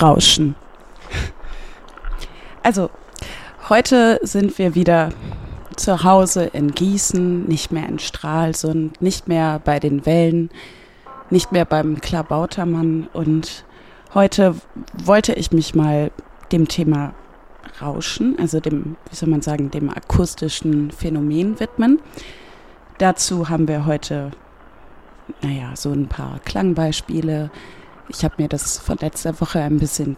Rauschen. Also, heute sind wir wieder zu Hause in Gießen, nicht mehr in Stralsund, nicht mehr bei den Wellen, nicht mehr beim Klabautermann, und heute wollte ich mich mal dem Thema Rauschen, also dem, wie soll man sagen, dem akustischen Phänomen widmen. Dazu haben wir heute, naja, so ein paar Klangbeispiele. Ich habe mir das von letzter Woche ein bisschen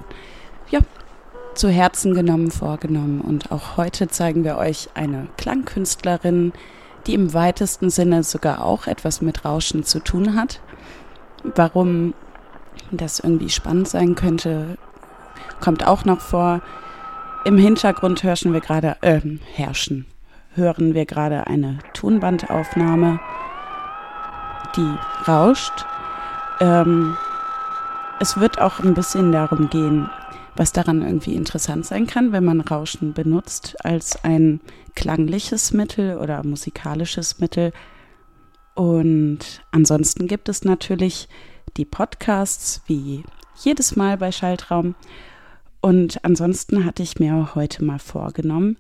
zu Herzen genommen, vorgenommen, und auch heute zeigen wir euch eine Klangkünstlerin, die im weitesten Sinne sogar auch etwas mit Rauschen zu tun hat. Warum das irgendwie spannend sein könnte, kommt auch noch vor. Im Hintergrund hören wir gerade eine Tonbandaufnahme, die rauscht. Es wird auch ein bisschen darum gehen, was daran irgendwie interessant sein kann, wenn man Rauschen benutzt als ein klangliches Mittel oder musikalisches Mittel. Und ansonsten gibt es natürlich die Podcasts, wie jedes Mal bei Schaltraum. Und ansonsten hatte ich mir heute mal vorgenommen,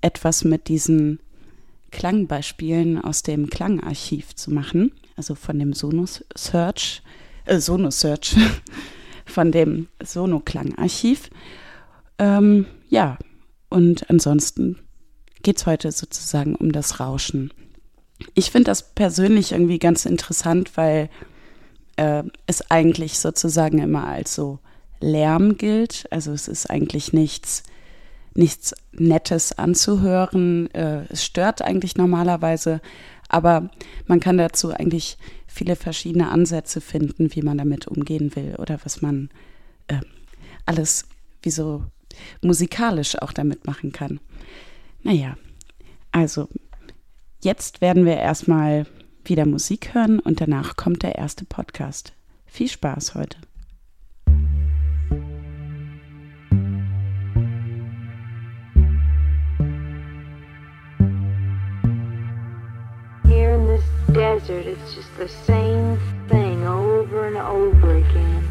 etwas mit diesen Klangbeispielen aus dem Klangarchiv zu machen, also von dem Sonus Search, von dem SONO-Klang-Archiv. Und ansonsten geht es heute sozusagen um das Rauschen. Ich finde das persönlich irgendwie ganz interessant, weil es eigentlich sozusagen immer als so Lärm gilt. Also es ist eigentlich nichts Nettes anzuhören. Es stört eigentlich normalerweise, aber man kann dazu eigentlich viele verschiedene Ansätze finden, wie man damit umgehen will oder was man alles wie so musikalisch auch damit machen kann. Naja, also jetzt werden wir erstmal wieder Musik hören und danach kommt der erste Podcast. Viel Spaß heute. Desert, it's just the same thing over and over again.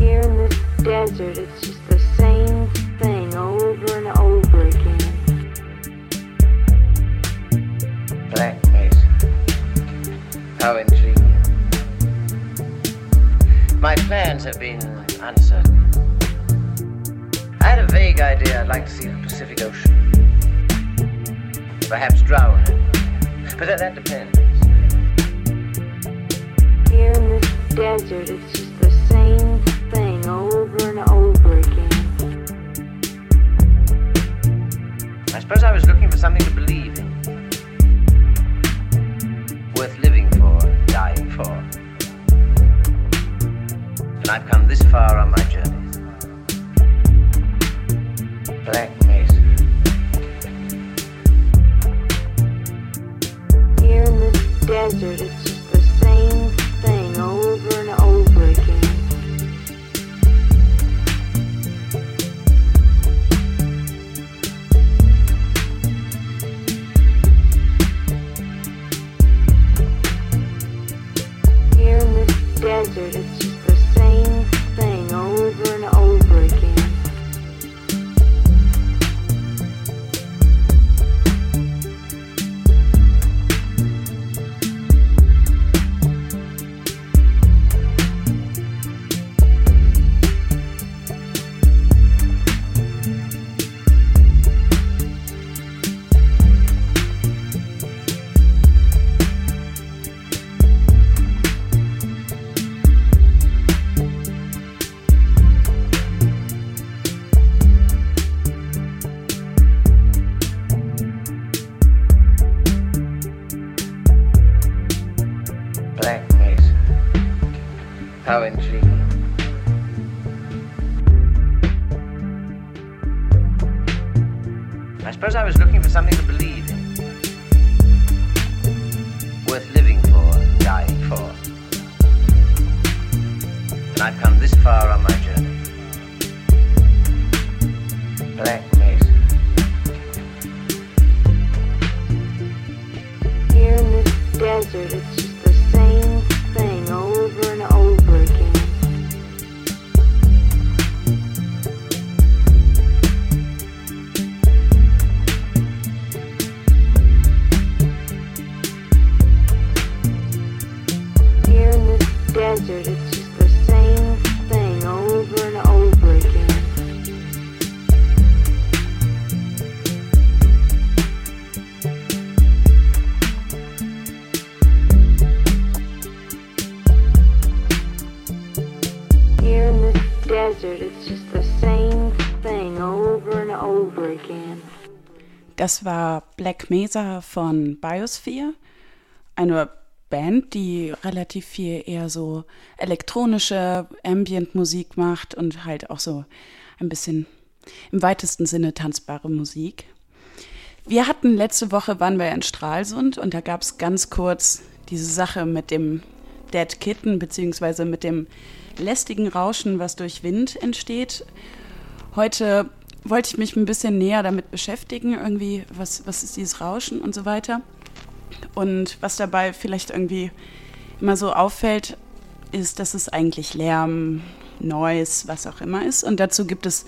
Here in this desert, it's just the same thing over and over again. Black Mesa. How intriguing. My plans have been uncertain. I had a vague idea I'd like to see the Pacific Ocean. Perhaps drown it. But that depends. Here in this desert, it's just the same thing over and over again. I suppose I was looking for something to believe in. Worth living for, dying for. I've come this far on my journeys. Black Mesa. Here in this desert, it's just the same thing over and over again. Here in this desert, it's just same thing over and over again. I suppose I was looking for something to believe in. Worth living for, dying for. And I've come this far on my journey. Black Mesa. Here in this desert, it's just the same thing over and over again. It's just the same thing over and over again. Here in this desert, it's just the same thing over and over again. Das war Black Mesa von Biosphere, eine Band, die relativ viel eher so elektronische Ambient-Musik macht und halt auch so ein bisschen im weitesten Sinne tanzbare Musik. Wir hatten letzte Woche, waren wir in Stralsund und da gab es ganz kurz diese Sache mit dem Dead Kitten beziehungsweise mit dem lästigen Rauschen, was durch Wind entsteht. Heute wollte ich mich ein bisschen näher damit beschäftigen, irgendwie, was ist dieses Rauschen und so weiter. Und was dabei vielleicht irgendwie immer so auffällt, ist, dass es eigentlich Lärm, Noise, was auch immer ist. Und dazu gibt es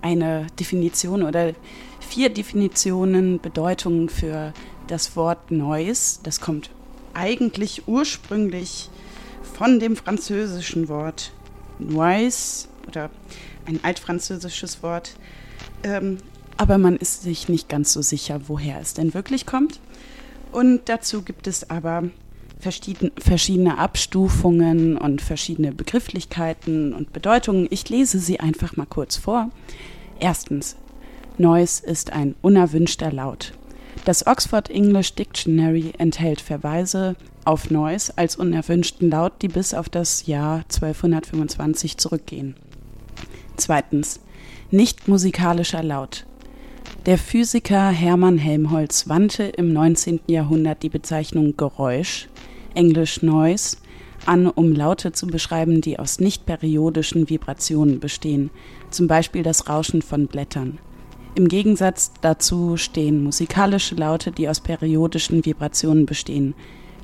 eine Definition oder 4 Definitionen, Bedeutungen für das Wort Noise. Das kommt eigentlich ursprünglich von dem französischen Wort Noise oder ein altfranzösisches Wort. Aber man ist sich nicht ganz so sicher, woher es denn wirklich kommt. Und dazu gibt es aber verschiedene Abstufungen und verschiedene Begrifflichkeiten und Bedeutungen. Ich lese sie einfach mal kurz vor. Erstens, Noise ist ein unerwünschter Laut. Das Oxford English Dictionary enthält Verweise auf Noise als unerwünschten Laut, die bis auf das Jahr 1225 zurückgehen. Zweitens, nicht musikalischer Laut. Der Physiker Hermann Helmholtz wandte im 19. Jahrhundert die Bezeichnung Geräusch, englisch Noise, an, um Laute zu beschreiben, die aus nicht-periodischen Vibrationen bestehen, zum Beispiel das Rauschen von Blättern. Im Gegensatz dazu stehen musikalische Laute, die aus periodischen Vibrationen bestehen.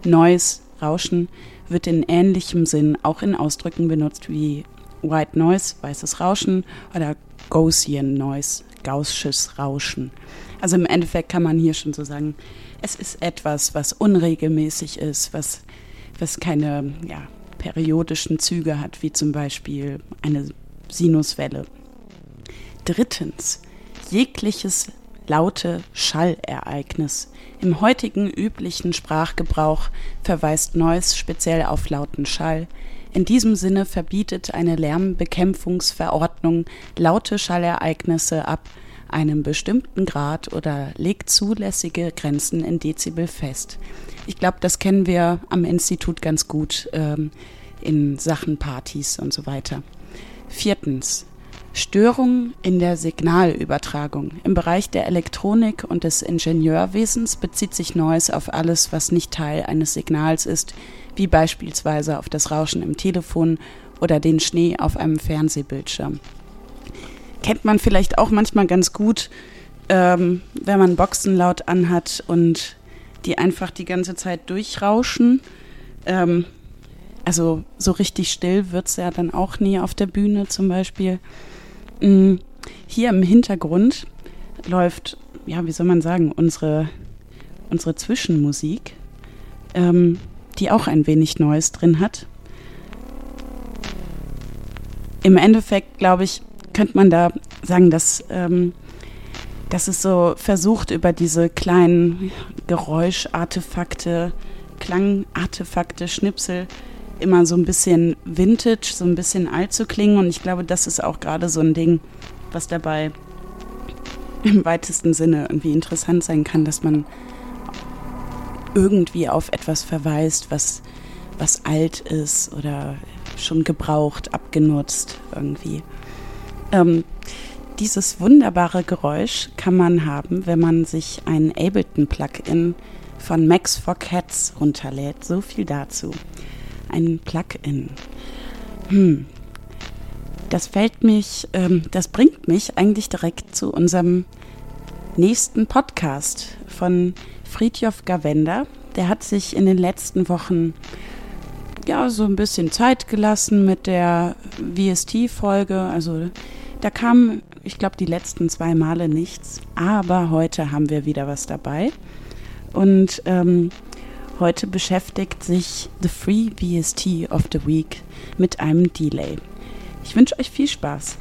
Noise, Rauschen, wird in ähnlichem Sinn auch in Ausdrücken benutzt wie White Noise, weißes Rauschen, oder Gaussian Noise, gaußsches Rauschen. Also im Endeffekt kann man hier schon so sagen, es ist etwas, was unregelmäßig ist, was keine periodischen Züge hat, wie zum Beispiel eine Sinuswelle. Drittens, jegliches laute Schallereignis. Im heutigen üblichen Sprachgebrauch verweist Noise speziell auf lauten Schall. In diesem Sinne verbietet eine Lärmbekämpfungsverordnung laute Schallereignisse ab einem bestimmten Grad oder legt zulässige Grenzen in Dezibel fest. Ich glaube, das kennen wir am Institut ganz gut in Sachen Partys und so weiter. Viertens, Störungen in der Signalübertragung. Im Bereich der Elektronik und des Ingenieurwesens bezieht sich Noise auf alles, was nicht Teil eines Signals ist, wie beispielsweise auf das Rauschen im Telefon oder den Schnee auf einem Fernsehbildschirm. Kennt man vielleicht auch manchmal ganz gut, wenn man Boxen laut anhat und die einfach die ganze Zeit durchrauschen. Also so richtig still wird es ja dann auch nie auf der Bühne zum Beispiel. Hier im Hintergrund läuft, unsere Zwischenmusik, die auch ein wenig Neues drin hat. Im Endeffekt, glaube ich, könnte man da sagen, dass es so versucht, über diese kleinen Geräuschartefakte, Klangartefakte, Schnipsel immer so ein bisschen vintage, so ein bisschen alt zu klingen. Und ich glaube, das ist auch gerade so ein Ding, was dabei im weitesten Sinne irgendwie interessant sein kann, dass man irgendwie auf etwas verweist, was alt ist oder schon gebraucht, abgenutzt irgendwie. Dieses wunderbare Geräusch kann man haben, wenn man sich ein Ableton-Plugin von Max4Cats runterlädt. So viel dazu. Ein Plugin. Das bringt mich eigentlich direkt zu unserem nächsten Podcast von Fridjof Gawenda. Der hat sich in den letzten Wochen so ein bisschen Zeit gelassen mit der VST-Folge. Also da kam, ich glaube, die letzten 2 Male nichts. Aber heute haben wir wieder was dabei. Und heute beschäftigt sich The Free VST of the Week mit einem Delay. Ich wünsche euch viel Spaß.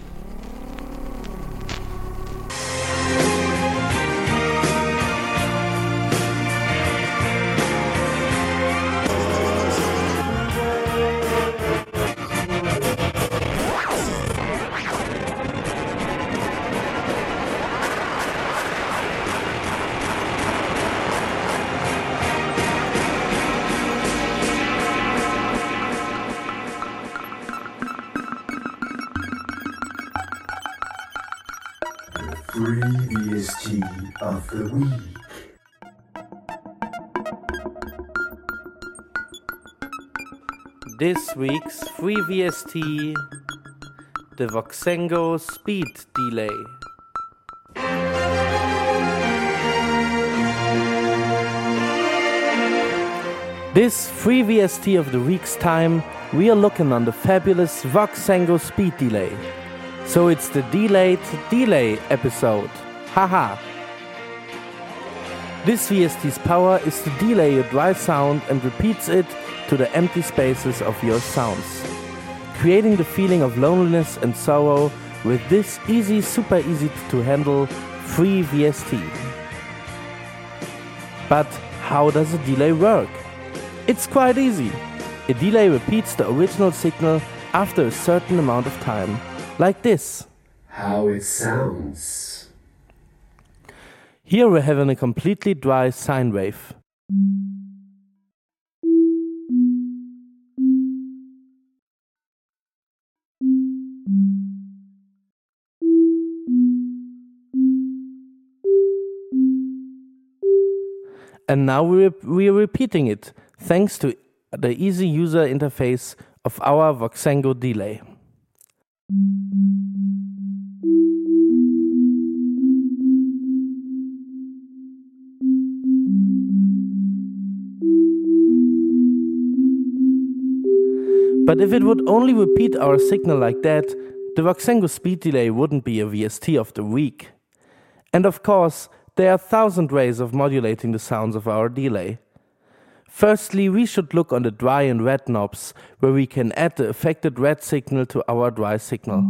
This week's Free VST, the Voxengo Speed Delay. This Free VST of the week's time, we are looking on the fabulous Voxengo Speed Delay. So it's the delayed delay episode. Haha. This VST's power is to delay your dry sound and repeats it to the empty spaces of your sounds, creating the feeling of loneliness and sorrow with this super easy to handle free VST. But how does a delay work? It's quite easy. A delay repeats the original signal after a certain amount of time, like this. How it sounds. Here we're having a completely dry sine wave. And now we're repeating it, thanks to the easy user interface of our Voxengo delay. But if it would only repeat our signal like that, the Voxengo Speed Delay wouldn't be a VST of the week. And of course, there are 1,000 ways of modulating the sounds of our delay. Firstly, we should look on the dry and red knobs, where we can add the affected red signal to our dry signal.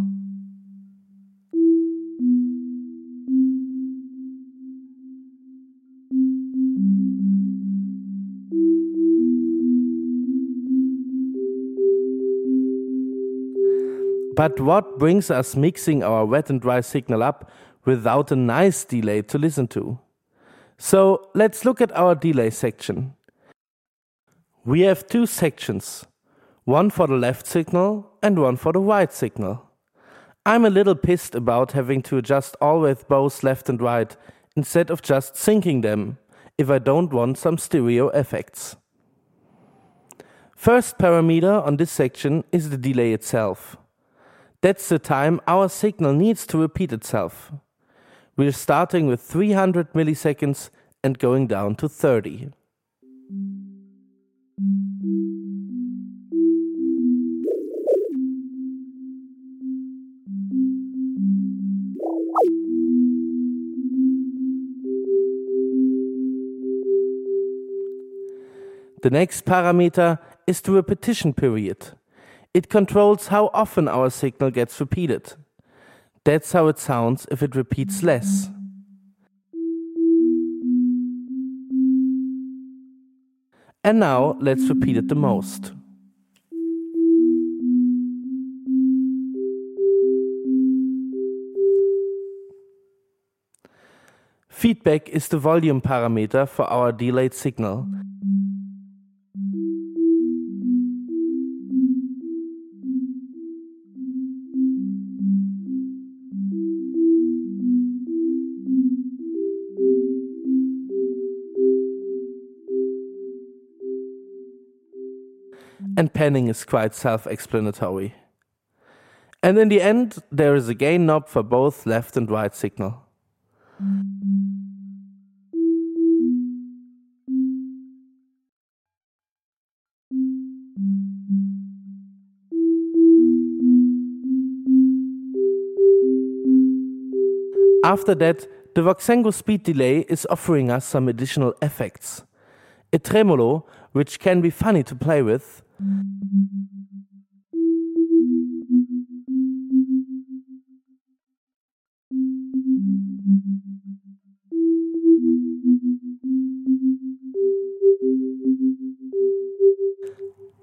But what brings us mixing our wet and dry signal up without a nice delay to listen to? So let's look at our delay section. We have 2 sections, one for the left signal and one for the right signal. I'm a little pissed about having to adjust always both left and right instead of just syncing them if I don't want some stereo effects. First parameter on this section is the delay itself. That's the time our signal needs to repeat itself. We're starting with 300 milliseconds and going down to 30. The next parameter is the repetition period. It controls how often our signal gets repeated. That's how it sounds if it repeats less. And now let's repeat it the most. Feedback is the volume parameter for our delayed signal. and panning is quite self-explanatory. And in the end, there is a gain knob for both left and right signal. After that, the Voxengo Speed Delay is offering us some additional effects. A tremolo, which can be funny to play with,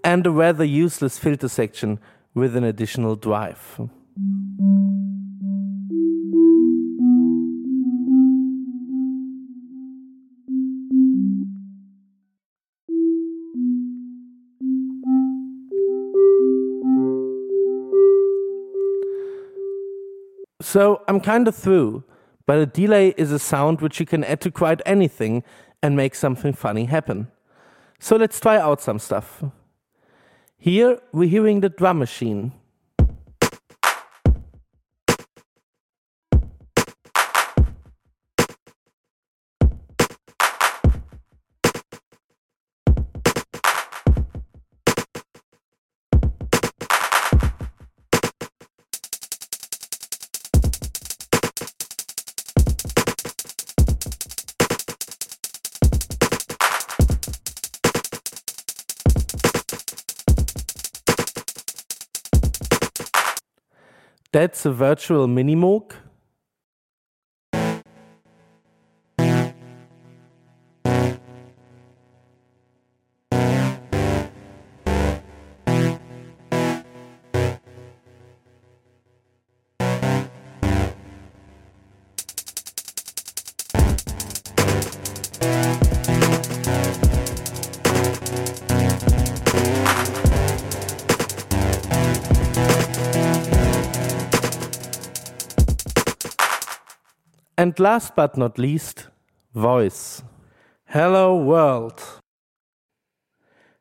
and a rather useless filter section with an additional drive. So I'm kind of through, but a delay is a sound which you can add to quite anything and make something funny happen. So let's try out some stuff. Here we're hearing the drum machine. That's a virtual mini-moog. And last but not least, voice. Hello world.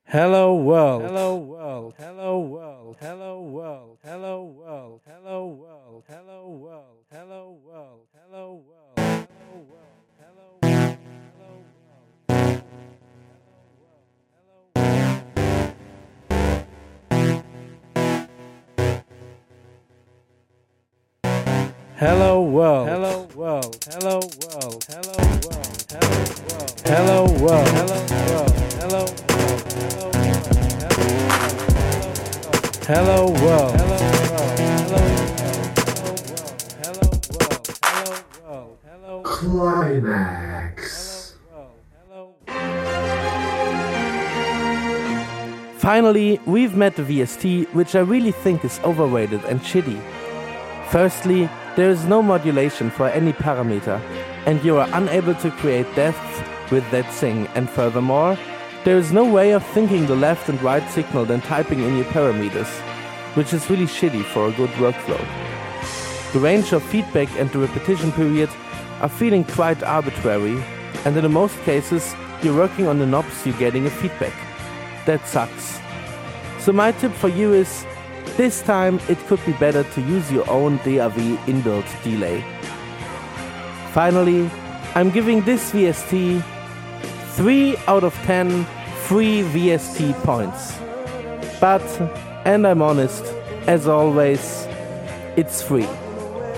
Hello world. Hello world. Hello world. Hello world. Hello world. Hello world. Hello world. Hello world. Hello world. Hello world. Hello world. Hello world. Hello world. Hello world. Hello world. Hello world. Hello world. Hello world. Hello world. Hello world. Hello world. Hello climax. Finally, we've met the VST, which I really think is overrated and shitty. Firstly, there is no modulation for any parameter, and you are unable to create depth with that thing, and furthermore, there is no way of thinking the left and right signal than typing in your parameters, which is really shitty for a good workflow. The range of feedback and the repetition period are feeling quite arbitrary, and in most cases, you're working on the knobs you're getting a feedback. That sucks. So my tip for you is, this time, it could be better to use your own DAW inbuilt delay. Finally, I'm giving this VST 3 out of 10 free VST points. But, and I'm honest, as always, it's free,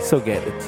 so get it.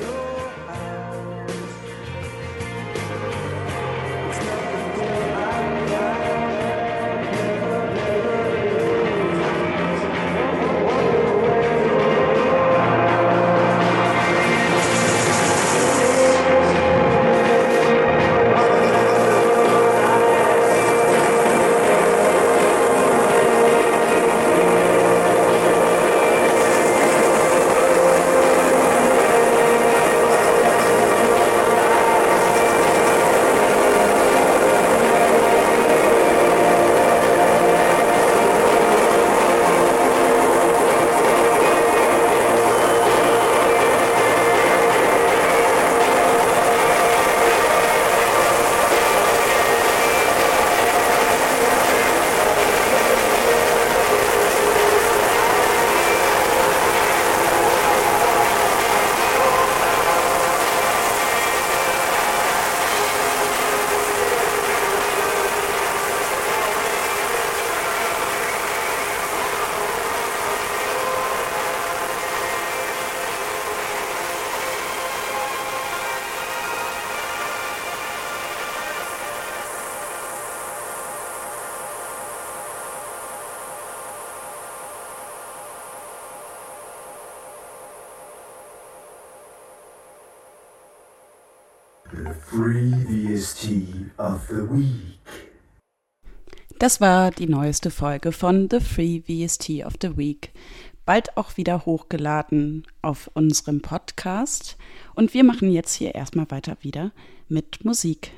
The Free VST of the Week. Das war die neueste Folge von The Free VST of the Week. Bald auch wieder hochgeladen auf unserem Podcast. Und wir machen jetzt hier erstmal weiter wieder mit Musik.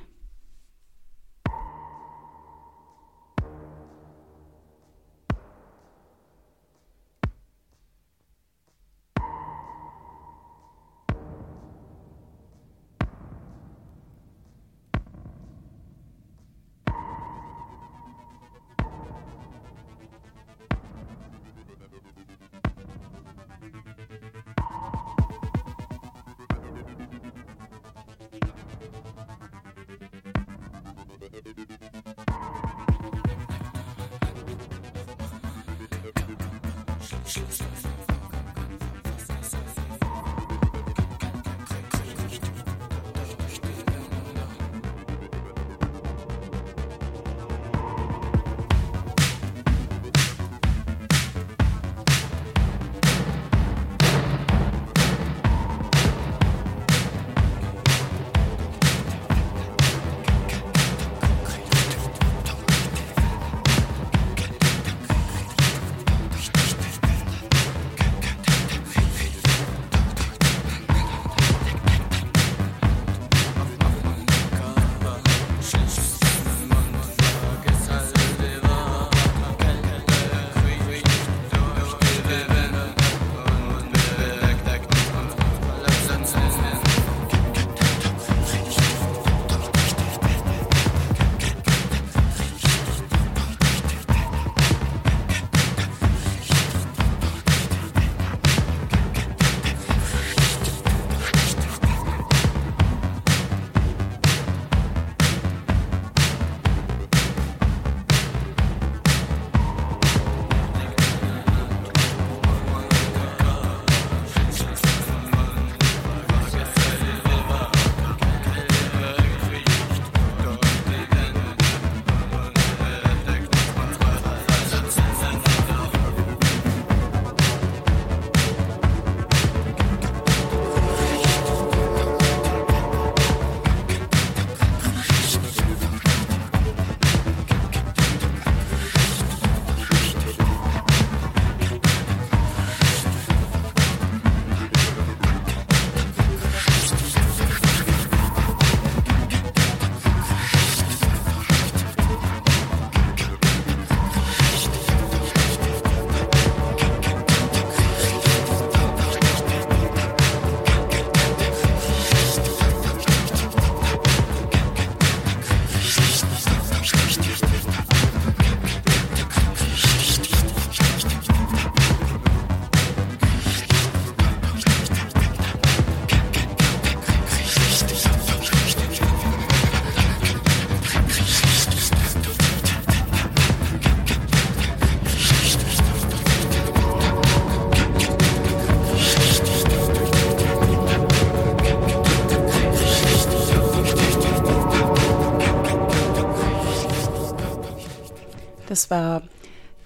Das war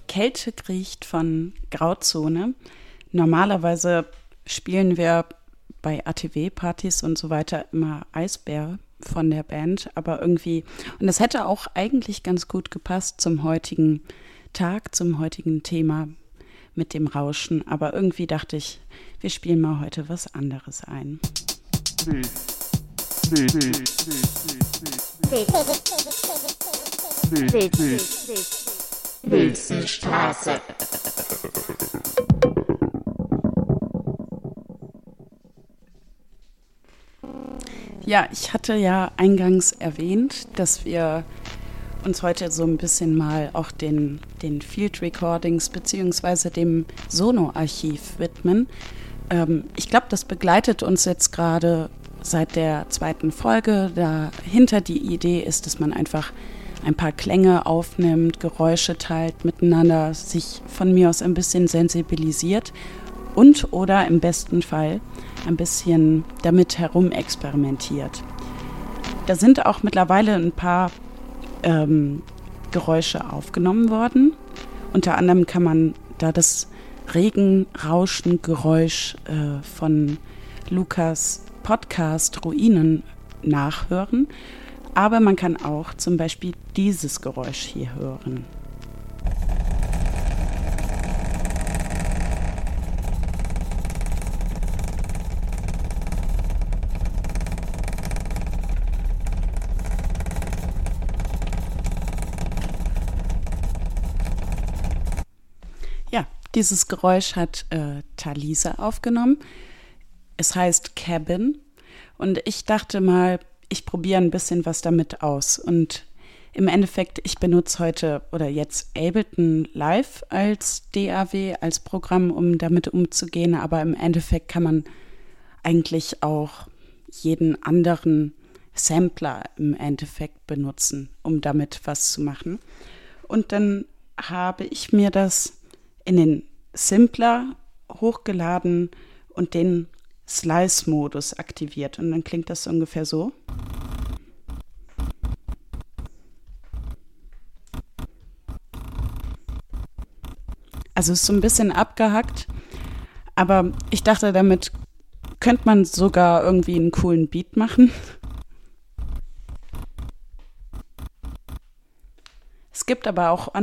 Kälte Kriecht von Grauzone. Normalerweise spielen wir bei ATW-Partys und so weiter immer Eisbär von der Band, aber irgendwie, und das hätte auch eigentlich ganz gut gepasst zum heutigen Tag, zum heutigen Thema mit dem Rauschen, aber irgendwie dachte ich, wir spielen mal heute was anderes ein. Wilsenstraße. Ja, ich hatte ja eingangs erwähnt, dass wir uns heute so ein bisschen mal auch den Field Recordings bzw. dem SONO-Archiv widmen. Ich glaube, das begleitet uns jetzt gerade seit der zweiten Folge. Dahinter die Idee ist, dass man einfach ein paar Klänge aufnimmt, Geräusche teilt miteinander, sich von mir aus ein bisschen sensibilisiert und oder im besten Fall ein bisschen damit herumexperimentiert. Da sind auch mittlerweile ein paar Geräusche aufgenommen worden. Unter anderem kann man da das Regenrauschen-Geräusch von Lukas Podcast Ruinen nachhören, aber man kann auch zum Beispiel dieses Geräusch hier hören. Dieses Geräusch hat Thalisa aufgenommen. Es heißt Cabin und ich dachte mal, ich probiere ein bisschen was damit aus. Und im Endeffekt, ich benutze heute oder jetzt Ableton Live als DAW, als Programm, um damit umzugehen. Aber im Endeffekt kann man eigentlich auch jeden anderen Sampler im Endeffekt benutzen, um damit was zu machen. Und dann habe ich mir das in den Sampler hochgeladen und den Slice-Modus aktiviert. Und dann klingt das ungefähr so. Also ist so ein bisschen abgehackt, aber ich dachte, damit könnte man sogar irgendwie einen coolen Beat machen. Es gibt aber auch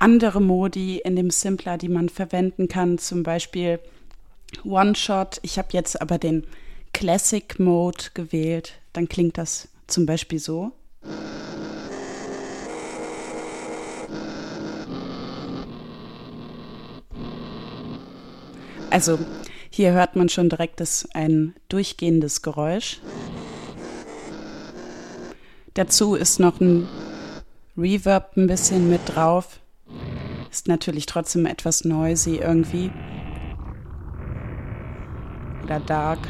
andere Modi in dem Sampler, die man verwenden kann, zum Beispiel One-Shot. Ich habe jetzt aber den Classic-Mode gewählt, dann klingt das zum Beispiel so. Also hier hört man schon direkt, das ist ein durchgehendes Geräusch. Dazu ist noch ein Reverb ein bisschen mit drauf. Ist natürlich trotzdem etwas noisy irgendwie. Oder dark.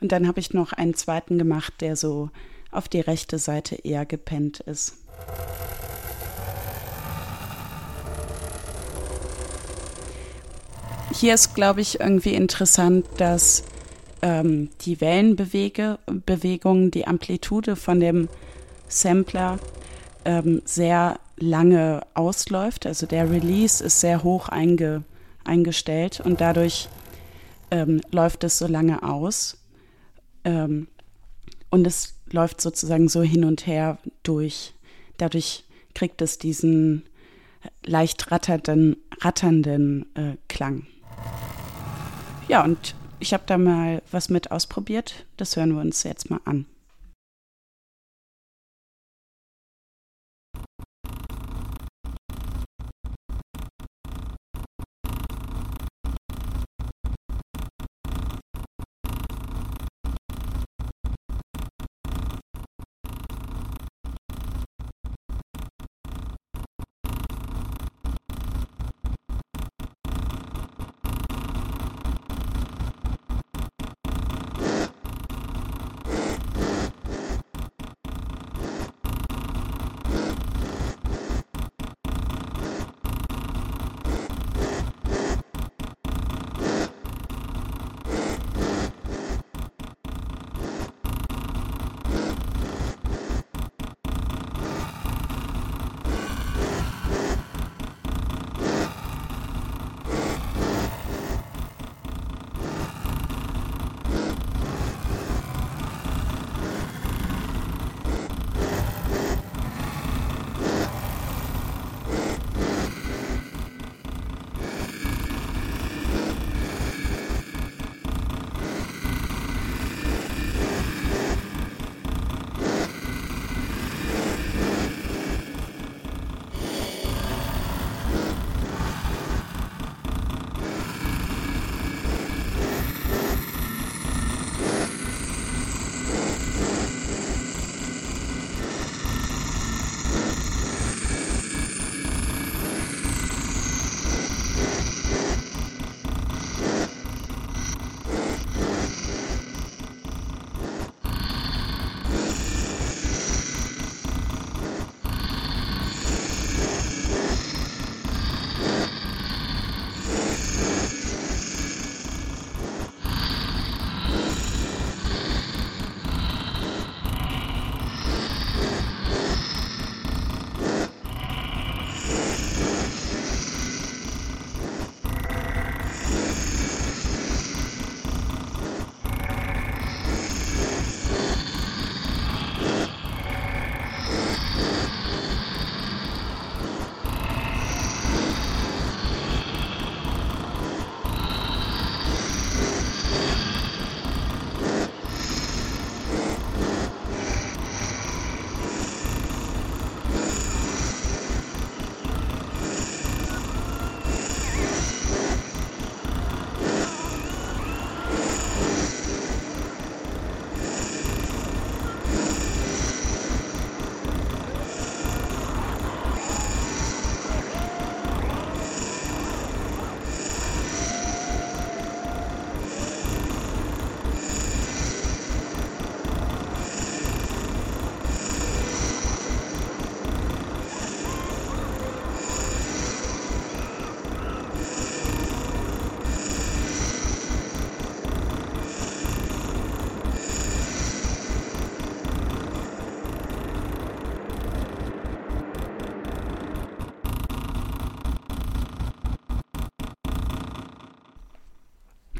Und dann habe ich noch einen zweiten gemacht, der so auf die rechte Seite eher gepennt ist. Hier ist, glaube ich, irgendwie interessant, dass die Wellenbewegung, die Amplitude von dem Sampler sehr lange ausläuft, also der Release ist sehr hoch eingestellt und dadurch läuft es so lange aus und es läuft sozusagen so hin und her durch. Dadurch kriegt es diesen leicht ratternden Klang. Ja, und ich habe da mal was mit ausprobiert, das hören wir uns jetzt mal an.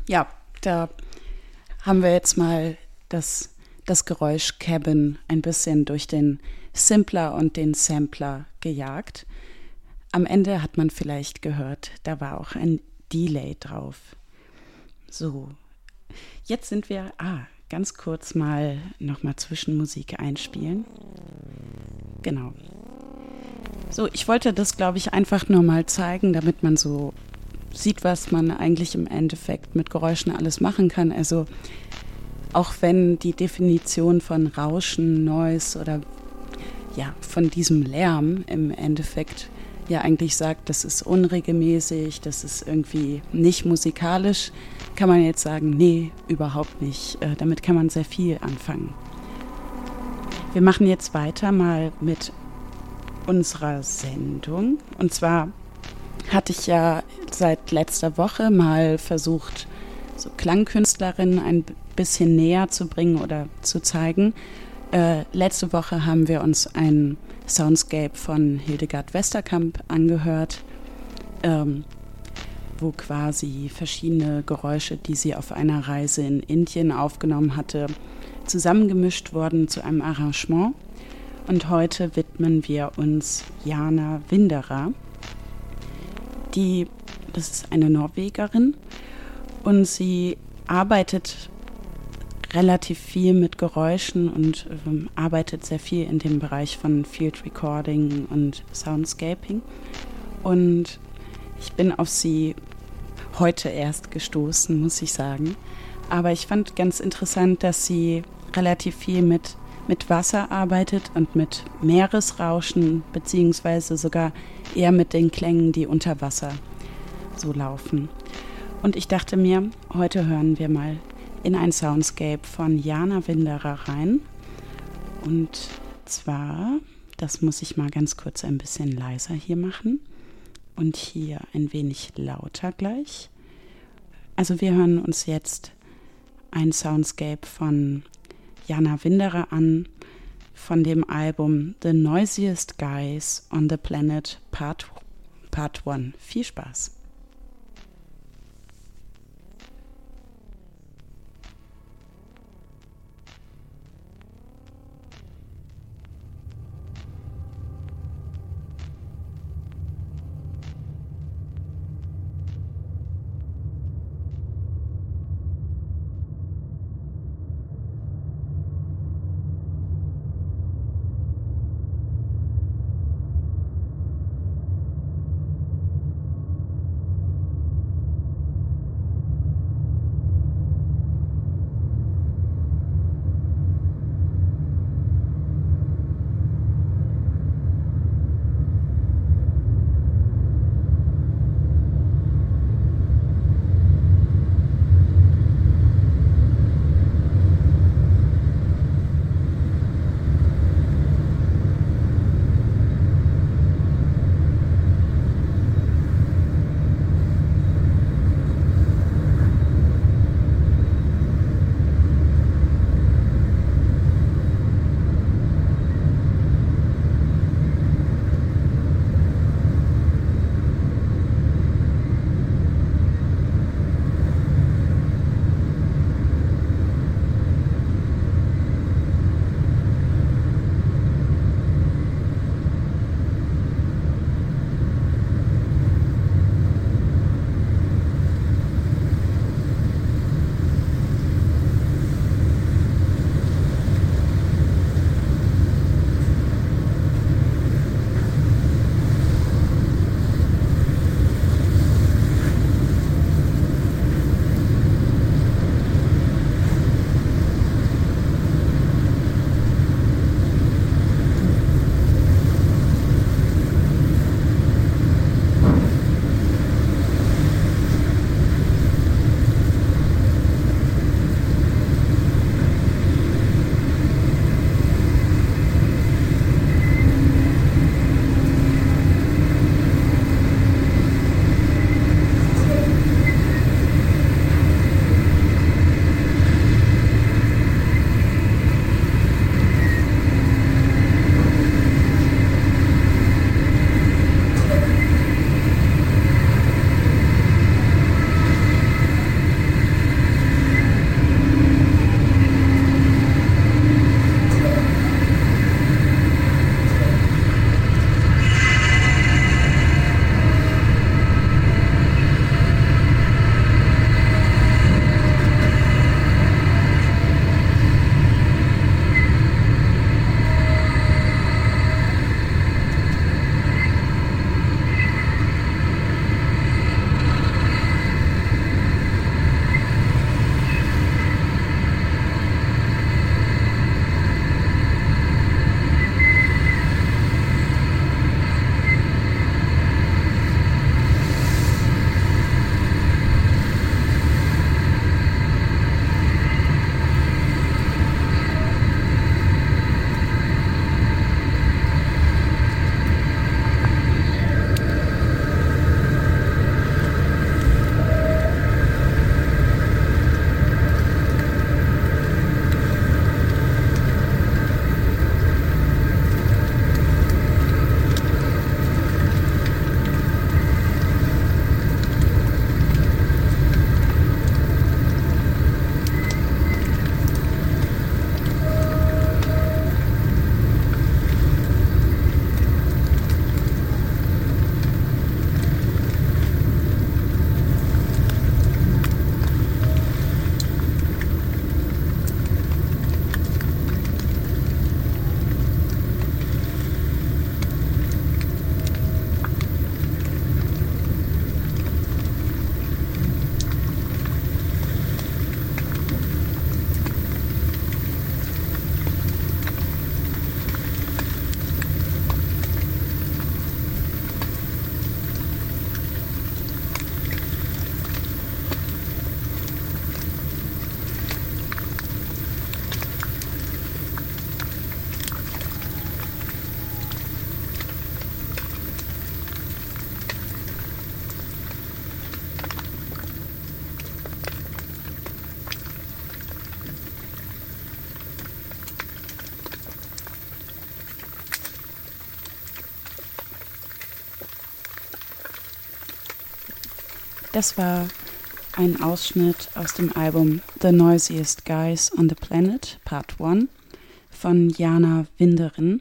ja, da haben wir jetzt mal das Geräusch Cabin ein bisschen durch den Simpler und den Sampler gejagt. Am Ende hat man vielleicht gehört, da war auch ein Delay drauf. So, jetzt sind wir ganz kurz mal nochmal Zwischenmusik einspielen. Genau. So, ich wollte das, glaube ich, einfach nur mal zeigen, damit man so sieht, was man eigentlich im Endeffekt mit Geräuschen alles machen kann. Also auch wenn die Definition von Rauschen, Noise oder ja, von diesem Lärm im Endeffekt ja eigentlich sagt, das ist unregelmäßig, das ist irgendwie nicht musikalisch, kann man jetzt sagen, nee, überhaupt nicht. Damit kann man sehr viel anfangen. Wir machen jetzt weiter mal mit unserer Sendung. Und zwar hatte ich ja seit letzter Woche mal versucht, so Klangkünstlerinnen ein bisschen näher zu bringen oder zu zeigen. Letzte Woche haben wir uns ein Soundscape von Hildegard Westerkamp angehört, wo quasi verschiedene Geräusche, die sie auf einer Reise in Indien aufgenommen hatte, zusammengemischt wurden zu einem Arrangement. Und heute widmen wir uns Jana Winderen. Das ist eine Norwegerin und sie arbeitet relativ viel mit Geräuschen und arbeitet sehr viel in dem Bereich von Field Recording und Soundscaping. Und ich bin auf sie heute erst gestoßen, muss ich sagen. Aber ich fand ganz interessant, dass sie relativ viel mit Wasser arbeitet und mit Meeresrauschen, beziehungsweise sogar eher mit den Klängen, die unter Wasser so laufen. Und ich dachte mir, heute hören wir mal in ein Soundscape von Jana Winderen rein. Und zwar, das muss ich mal ganz kurz ein bisschen leiser hier machen und hier ein wenig lauter gleich. Also wir hören uns jetzt ein Soundscape von Jana Winderen an, von dem Album The Noisiest Guys on the Planet Part 1. Viel Spaß! Das war ein Ausschnitt aus dem Album The Noisiest Guys on the Planet, Part 1 von Jana Winderen.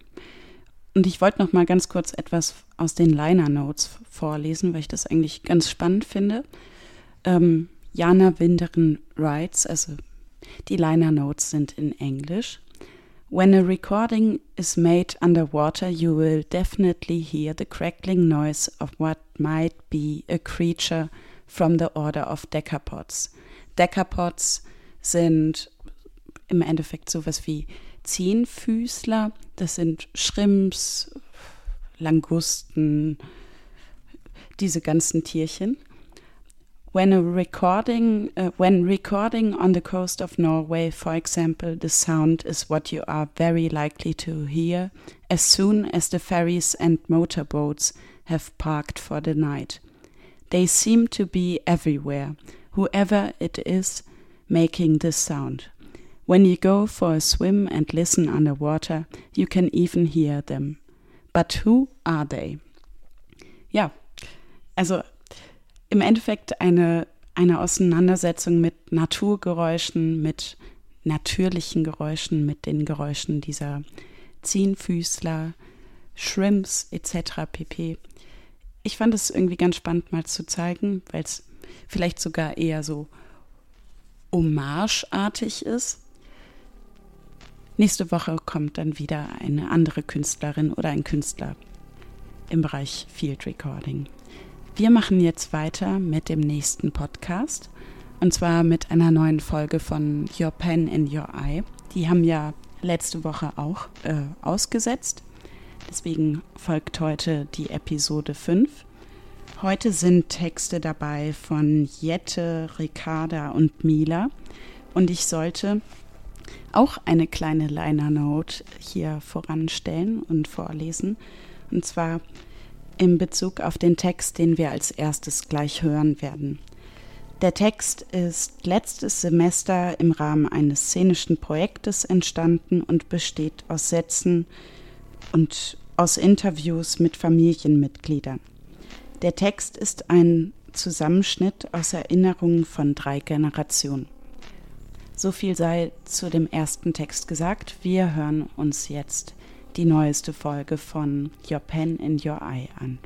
Und ich wollte noch mal ganz kurz etwas aus den Liner Notes vorlesen, weil ich das eigentlich ganz spannend finde. Jana Winderen writes, also die Liner Notes sind in Englisch. When a recording is made underwater, you will definitely hear the crackling noise of what might be a creature from the order of Decapods. Decapods sind im Endeffekt sowas wie Zehnfüßler. Das sind Schrimps, Langusten, diese ganzen Tierchen. When recording on the coast of Norway, for example, the sound is what you are very likely to hear as soon as the ferries and motorboats have parked for the night. They seem to be everywhere, whoever it is making this sound. When you go for a swim and listen underwater, you can even hear them. But who are they? Ja, also im Endeffekt eine Auseinandersetzung mit Naturgeräuschen, mit natürlichen Geräuschen, mit den Geräuschen dieser Zehnfüßler, Shrimps etc. pp. Ich fand es irgendwie ganz spannend mal zu zeigen, weil es vielleicht sogar eher so hommageartig ist. Nächste Woche kommt dann wieder eine andere Künstlerin oder ein Künstler im Bereich Field Recording. Wir machen jetzt weiter mit dem nächsten Podcast und zwar mit einer neuen Folge von Your Pen in Your Eye. Die haben ja letzte Woche auch ausgesetzt, deswegen folgt heute die Episode 5. Heute sind Texte dabei von Jette, Ricarda und Mila und ich sollte auch eine kleine Liner Note hier voranstellen und vorlesen und zwar in Bezug auf den Text, den wir als erstes gleich hören werden. Der Text ist letztes Semester im Rahmen eines szenischen Projektes entstanden und besteht aus Sätzen und aus Interviews mit Familienmitgliedern. Der Text ist ein Zusammenschnitt aus Erinnerungen von 3 Generationen. So viel sei zu dem ersten Text gesagt. Wir hören uns jetzt die neueste Folge von Your Pen in Your Eye an.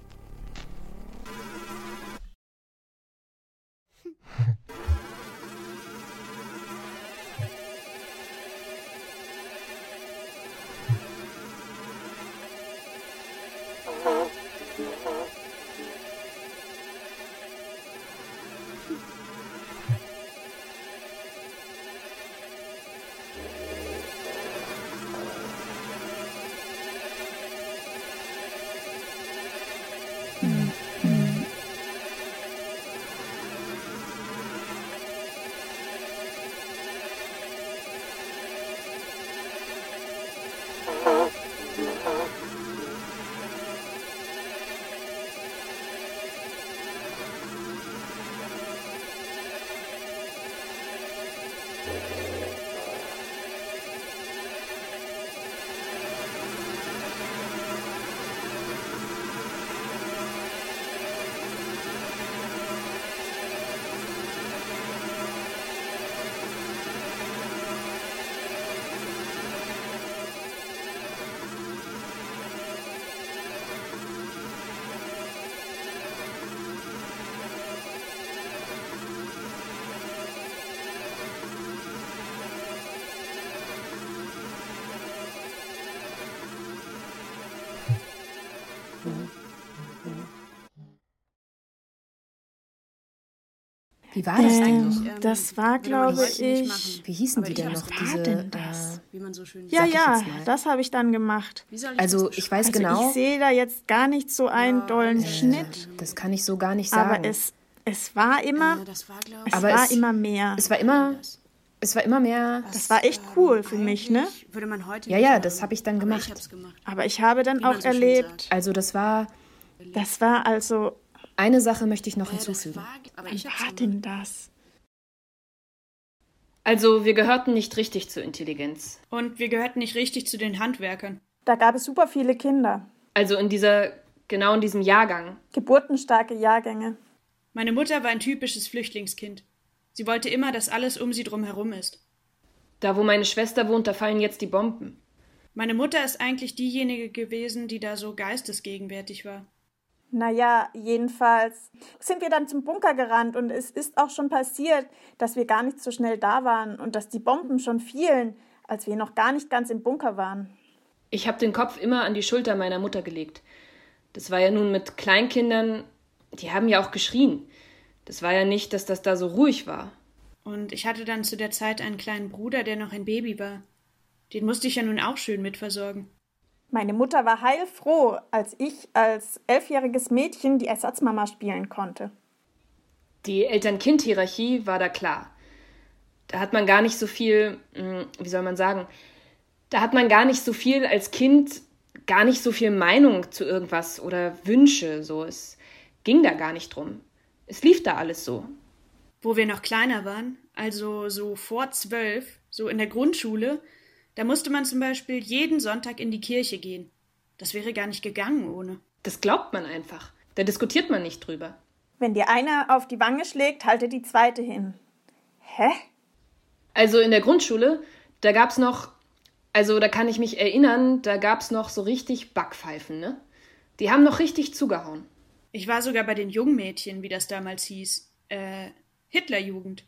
Wie war das eigentlich? Das war, glaube ich... Wie hießen die denn noch? Das habe ich dann gemacht. Ich sehe da jetzt gar nicht so einen dollen Schnitt. Das kann ich so gar nicht sagen. Aber es war immer... immer mehr. Es war immer mehr... Das war echt cool für mich, ne? Würde man heute das habe ich dann gemacht. Aber ich habe dann auch erlebt... Also das war... Eine Sache möchte ich noch hinzufügen. Wie war denn das? Also, wir gehörten nicht richtig zur Intelligenz. Und wir gehörten nicht richtig zu den Handwerkern. Da gab es super viele Kinder. Also in diesem Jahrgang. Geburtenstarke Jahrgänge. Meine Mutter war ein typisches Flüchtlingskind. Sie wollte immer, dass alles um sie drum herum ist. Da, wo meine Schwester wohnt, da fallen jetzt die Bomben. Meine Mutter ist eigentlich diejenige gewesen, die da so geistesgegenwärtig war. Naja, jedenfalls sind wir dann zum Bunker gerannt und es ist auch schon passiert, dass wir gar nicht so schnell da waren und dass die Bomben schon fielen, als wir noch gar nicht ganz im Bunker waren. Ich habe den Kopf immer an die Schulter meiner Mutter gelegt. Das war ja nun mit Kleinkindern, die haben ja auch geschrien. Das war ja nicht, dass das da so ruhig war. Und ich hatte dann zu der Zeit einen kleinen Bruder, der noch ein Baby war. Den musste ich ja nun auch schön mitversorgen. Meine Mutter war heilfroh, als ich als 11-jähriges Mädchen die Ersatzmama spielen konnte. Die Eltern-Kind-Hierarchie war da klar. Da hat man gar nicht so viel, als Kind gar nicht so viel Meinung zu irgendwas oder Wünsche. So. Es ging da gar nicht drum. Es lief da alles so. Wo wir noch kleiner waren, also so vor 12, so in der Grundschule, da musste man zum Beispiel jeden Sonntag in die Kirche gehen. Das wäre gar nicht gegangen ohne. Das glaubt man einfach. Da diskutiert man nicht drüber. Wenn dir einer auf die Wange schlägt, halte die zweite hin. Hä? Also in der Grundschule, da kann ich mich erinnern, da gab's noch so richtig Backpfeifen, ne? Die haben noch richtig zugehauen. Ich war sogar bei den Jungmädchen, wie das damals hieß. Hitlerjugend.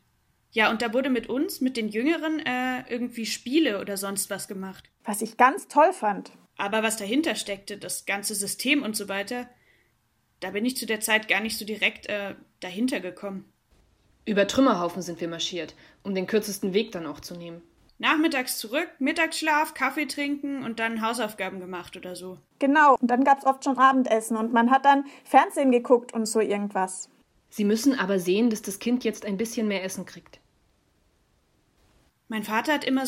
Ja, und da wurde mit uns, mit den Jüngeren, irgendwie Spiele oder sonst was gemacht. Was ich ganz toll fand. Aber was dahinter steckte, das ganze System und so weiter, da bin ich zu der Zeit gar nicht so direkt dahinter gekommen. Über Trümmerhaufen sind wir marschiert, um den kürzesten Weg dann auch zu nehmen. Nachmittags zurück, Mittagsschlaf, Kaffee trinken und dann Hausaufgaben gemacht oder so. Genau, und dann gab's oft schon Abendessen und man hat dann Fernsehen geguckt und so irgendwas. Sie müssen aber sehen, dass das Kind jetzt ein bisschen mehr Essen kriegt. Mein Vater hat immer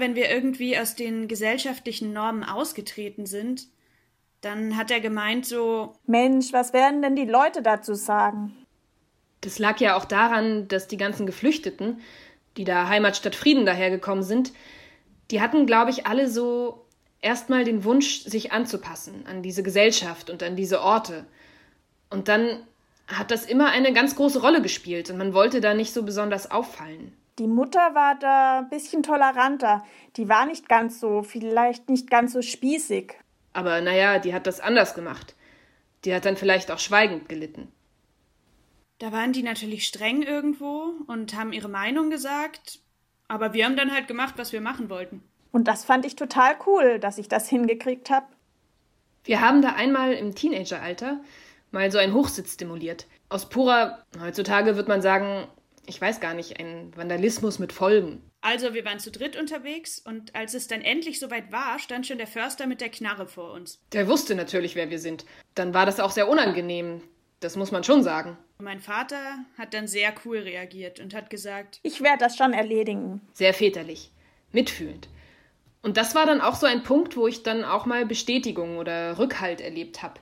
wenn wir irgendwie aus den gesellschaftlichen Normen ausgetreten sind, dann hat er gemeint so: Mensch, was werden denn die Leute dazu sagen? Das lag ja auch daran, dass die ganzen Geflüchteten, die da Heimatstadt Frieden dahergekommen sind, die hatten, glaube ich, alle so erstmal den Wunsch, sich anzupassen an diese Gesellschaft und an diese Orte. Und dann hat das immer eine ganz große Rolle gespielt und man wollte da nicht so besonders auffallen. Die Mutter war da ein bisschen toleranter. Die war nicht ganz so spießig. Aber naja, die hat das anders gemacht. Die hat dann vielleicht auch schweigend gelitten. Da waren die natürlich streng irgendwo und haben ihre Meinung gesagt. Aber wir haben dann halt gemacht, was wir machen wollten. Und das fand ich total cool, dass ich das hingekriegt habe. Wir haben da einmal im Teenageralter mal so einen Hochsitz stimuliert. Aus purer, heutzutage wird man sagen, ich weiß gar nicht, ein Vandalismus mit Folgen. Also wir waren zu dritt unterwegs und als es dann endlich soweit war, stand schon der Förster mit der Knarre vor uns. Der wusste natürlich, wer wir sind. Dann war das auch sehr unangenehm. Das muss man schon sagen. Mein Vater hat dann sehr cool reagiert und hat gesagt: Ich werde das schon erledigen. Sehr väterlich, mitfühlend. Und das war dann auch so ein Punkt, wo ich dann auch mal Bestätigung oder Rückhalt erlebt habe.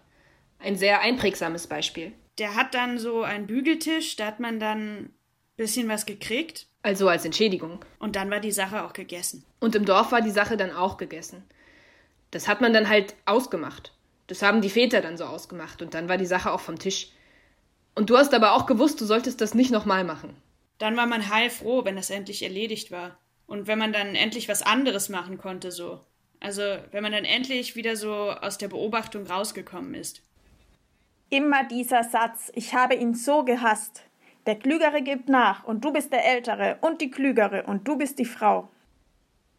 Ein sehr einprägsames Beispiel. Der hat dann so einen Bügeltisch, da hat man dann bisschen was gekriegt. Also als Entschädigung. Und dann war die Sache auch gegessen. Und im Dorf war die Sache dann auch gegessen. Das hat man dann halt ausgemacht. Das haben die Väter dann so ausgemacht. Und dann war die Sache auch vom Tisch. Und du hast aber auch gewusst, du solltest das nicht nochmal machen. Dann war man heilfroh, wenn das endlich erledigt war. Und wenn man dann endlich was anderes machen konnte, so. Also, wenn man dann endlich wieder so aus der Beobachtung rausgekommen ist. Immer dieser Satz, ich habe ihn so gehasst. Der Klügere gibt nach und du bist der Ältere und die Klügere und du bist die Frau.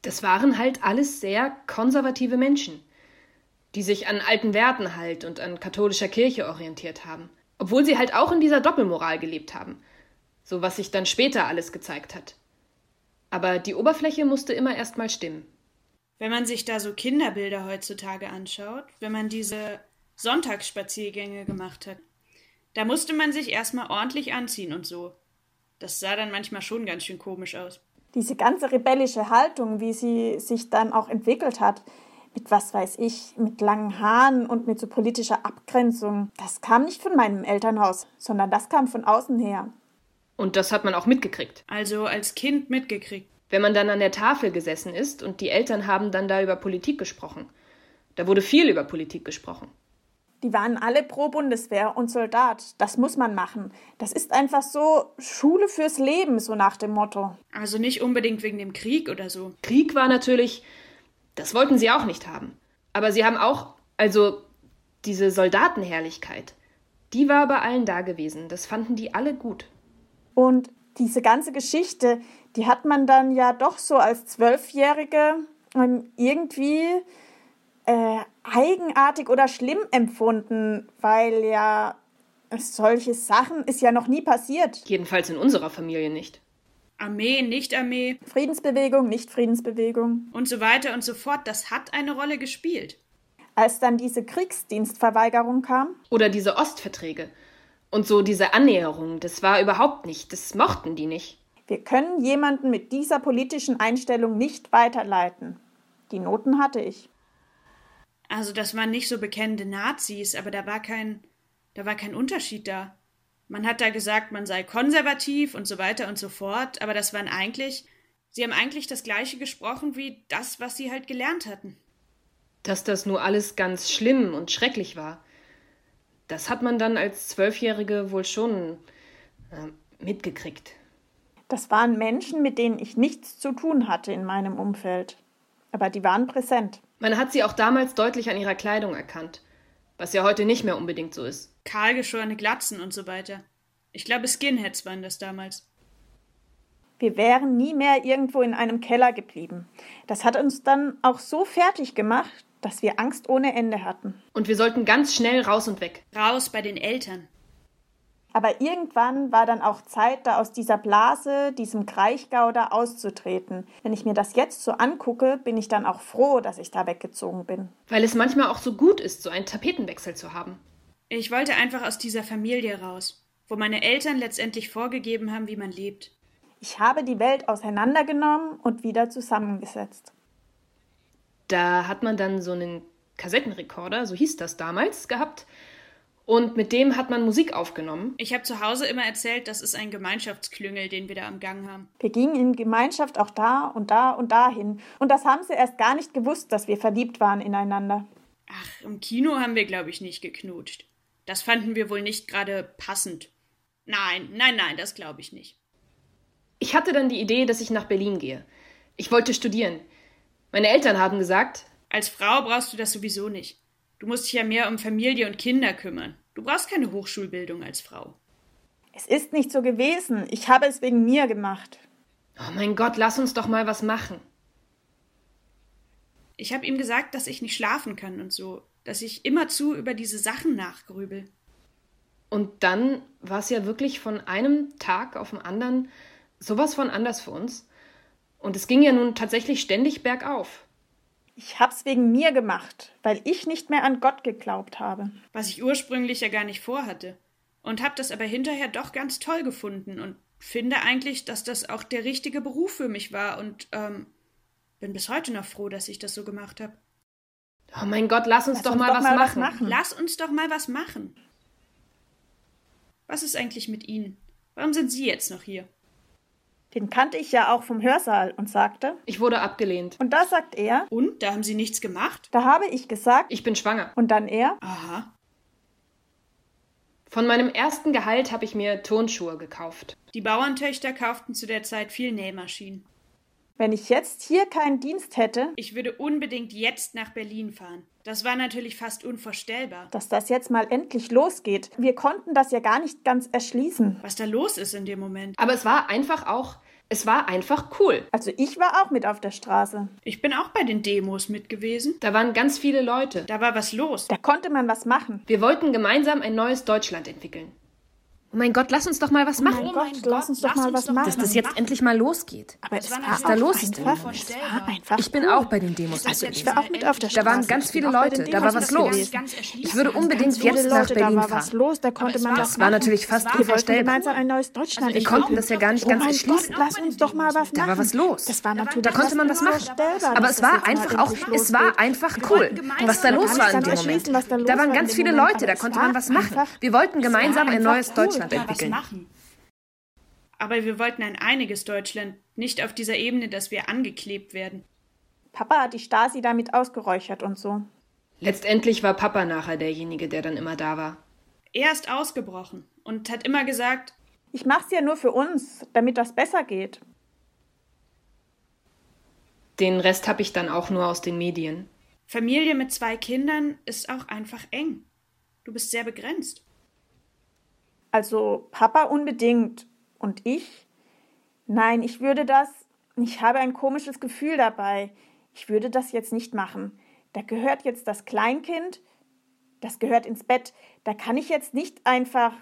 Das waren halt alles sehr konservative Menschen, die sich an alten Werten halt und an katholischer Kirche orientiert haben. Obwohl sie halt auch in dieser Doppelmoral gelebt haben. So was sich dann später alles gezeigt hat. Aber die Oberfläche musste immer erstmal stimmen. Wenn man sich da so Kinderbilder heutzutage anschaut, wenn man diese Sonntagsspaziergänge gemacht hat, da musste man sich erstmal ordentlich anziehen und so. Das sah dann manchmal schon ganz schön komisch aus. Diese ganze rebellische Haltung, wie sie sich dann auch entwickelt hat, mit was weiß ich, mit langen Haaren und mit so politischer Abgrenzung, das kam nicht von meinem Elternhaus, sondern das kam von außen her. Und das hat man auch mitgekriegt. Also als Kind mitgekriegt. Wenn man dann an der Tafel gesessen ist und die Eltern haben dann da über Politik gesprochen. Da wurde viel über Politik gesprochen. Die waren alle pro Bundeswehr und Soldat. Das muss man machen. Das ist einfach so Schule fürs Leben, so nach dem Motto. Also nicht unbedingt wegen dem Krieg oder so. Krieg war natürlich, das wollten sie auch nicht haben. Aber sie haben auch, also diese Soldatenherrlichkeit, die war bei allen da gewesen. Das fanden die alle gut. Und diese ganze Geschichte, die hat man dann ja doch so als 12-Jährige irgendwie eigenartig oder schlimm empfunden, weil ja solche Sachen ist ja noch nie passiert. Jedenfalls in unserer Familie nicht. Armee, nicht Armee. Friedensbewegung, nicht Friedensbewegung. Und so weiter und so fort. Das hat eine Rolle gespielt. Als dann diese Kriegsdienstverweigerung kam. Oder diese Ostverträge. Und so diese Annäherung, das war überhaupt nicht, das mochten die nicht. Wir können jemanden mit dieser politischen Einstellung nicht weiterleiten. Die Noten hatte ich. Also das waren nicht so bekennende Nazis, aber da war kein Unterschied da. Man hat da gesagt, man sei konservativ und so weiter und so fort, aber das waren eigentlich, sie haben eigentlich das Gleiche gesprochen wie das, was sie halt gelernt hatten. Dass das nur alles ganz schlimm und schrecklich war, das hat man dann als 12-Jährige wohl schon mitgekriegt. Das waren Menschen, mit denen ich nichts zu tun hatte in meinem Umfeld. Aber die waren präsent. Man hat sie auch damals deutlich an ihrer Kleidung erkannt, was ja heute nicht mehr unbedingt so ist. Kahlgeschorene Glatzen und so weiter. Ich glaube, Skinheads waren das damals. Wir wären nie mehr irgendwo in einem Keller geblieben. Das hat uns dann auch so fertig gemacht, dass wir Angst ohne Ende hatten. Und wir sollten ganz schnell raus und weg. Raus bei den Eltern. Aber irgendwann war dann auch Zeit, da aus dieser Blase, diesem Kraichgau da auszutreten. Wenn ich mir das jetzt so angucke, bin ich dann auch froh, dass ich da weggezogen bin. Weil es manchmal auch so gut ist, so einen Tapetenwechsel zu haben. Ich wollte einfach aus dieser Familie raus, wo meine Eltern letztendlich vorgegeben haben, wie man lebt. Ich habe die Welt auseinandergenommen und wieder zusammengesetzt. Da hat man dann so einen Kassettenrekorder, so hieß das damals, gehabt. Und mit dem hat man Musik aufgenommen. Ich habe zu Hause immer erzählt, das ist ein Gemeinschaftsklüngel, den wir da am Gang haben. Wir gingen in Gemeinschaft auch da und da und dahin. Und das haben sie erst gar nicht gewusst, dass wir verliebt waren ineinander. Ach, im Kino haben wir, glaube ich, nicht geknutscht. Das fanden wir wohl nicht gerade passend. Nein, das glaube ich nicht. Ich hatte dann die Idee, dass ich nach Berlin gehe. Ich wollte studieren. Meine Eltern haben gesagt, als Frau brauchst du das sowieso nicht. Du musst dich ja mehr um Familie und Kinder kümmern. Du brauchst keine Hochschulbildung als Frau. Es ist nicht so gewesen. Ich habe es wegen mir gemacht. Oh mein Gott, lass uns doch mal was machen. Ich habe ihm gesagt, dass ich nicht schlafen kann und so. Dass ich immerzu über diese Sachen nachgrübel. Und dann war es ja wirklich von einem Tag auf den anderen sowas von anders für uns. Und es ging ja nun tatsächlich ständig bergauf. Ich hab's wegen mir gemacht, weil ich nicht mehr an Gott geglaubt habe. Was ich ursprünglich ja gar nicht vorhatte. Und hab das aber hinterher doch ganz toll gefunden und finde eigentlich, dass das auch der richtige Beruf für mich war und bin bis heute noch froh, dass ich das so gemacht habe. Oh mein Gott, lass uns doch mal was machen. Lass uns doch mal was machen. Was ist eigentlich mit Ihnen? Warum sind Sie jetzt noch hier? Den kannte ich ja auch vom Hörsaal und sagte, ich wurde abgelehnt. Und da sagt er, und, da haben Sie nichts gemacht? Da habe ich gesagt, ich bin schwanger. Und dann er, aha. Von meinem ersten Gehalt habe ich mir Turnschuhe gekauft. Die Bauerntöchter kauften zu der Zeit viel Nähmaschinen. Wenn ich jetzt hier keinen Dienst hätte, ich würde unbedingt jetzt nach Berlin fahren. Das war natürlich fast unvorstellbar. Dass das jetzt mal endlich losgeht. Wir konnten das ja gar nicht ganz erschließen. Was da los ist in dem Moment. Aber es war einfach cool. Also ich war auch mit auf der Straße. Ich bin auch bei den Demos mit gewesen. Da waren ganz viele Leute. Da war was los. Da konnte man was machen. Wir wollten gemeinsam ein neues Deutschland entwickeln. Oh mein Gott, lass uns doch mal was machen. Oh mein Gott, lass uns doch mal was machen. Dass das jetzt endlich mal losgeht. Aber es war einfach. Ich bin auch bei den Demos. Also ich war auch mit auf der Straße. Da waren ganz viele Leute, da war was los. Ich würde unbedingt jetzt nach Berlin fahren. Das war natürlich fast unvorstellbar. Wir konnten das ja gar nicht ganz erschließen. Lass uns doch mal was machen. Da war was los. Da konnte man was machen. Aber es war einfach cool, was da los war in dem Moment. Da waren ganz viele Leute, da konnte man was machen. Wir wollten gemeinsam ein neues Deutschland entwickeln. Aber wir wollten ein einiges Deutschland, nicht auf dieser Ebene, dass wir angeklebt werden. Papa hat die Stasi damit ausgeräuchert und so. Letztendlich war Papa nachher derjenige, der dann immer da war. Er ist ausgebrochen und hat immer gesagt, ich mach's ja nur für uns, damit das besser geht. Den Rest habe ich dann auch nur aus den Medien. Familie mit 2 Kindern ist auch einfach eng. Du bist sehr begrenzt. Also Papa unbedingt. Und ich? Nein, ich würde das... Ich habe ein komisches Gefühl dabei. Ich würde das jetzt nicht machen. Da gehört jetzt das Kleinkind. Das gehört ins Bett. Da kann ich jetzt nicht einfach...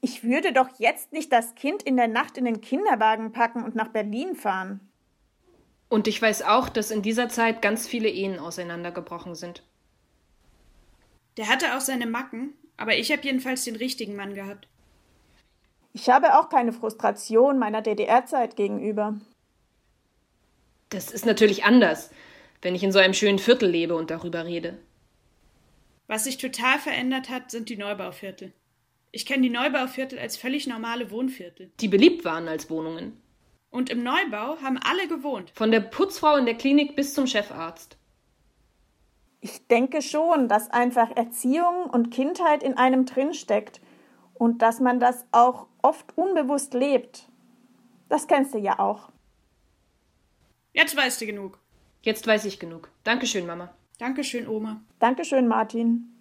Ich würde doch jetzt nicht das Kind in der Nacht in den Kinderwagen packen und nach Berlin fahren. Und ich weiß auch, dass in dieser Zeit ganz viele Ehen auseinandergebrochen sind. Der hatte auch seine Macken, aber ich habe jedenfalls den richtigen Mann gehabt. Ich habe auch keine Frustration meiner DDR-Zeit gegenüber. Das ist natürlich anders, wenn ich in so einem schönen Viertel lebe und darüber rede. Was sich total verändert hat, sind die Neubauviertel. Ich kenne die Neubauviertel als völlig normale Wohnviertel. Die beliebt waren als Wohnungen. Und im Neubau haben alle gewohnt. Von der Putzfrau in der Klinik bis zum Chefarzt. Ich denke schon, dass einfach Erziehung und Kindheit in einem drinsteckt. Und dass man das auch oft unbewusst lebt. Das kennst du ja auch. Jetzt weißt du genug. Jetzt weiß ich genug. Dankeschön, Mama. Dankeschön, Oma. Dankeschön, Martin.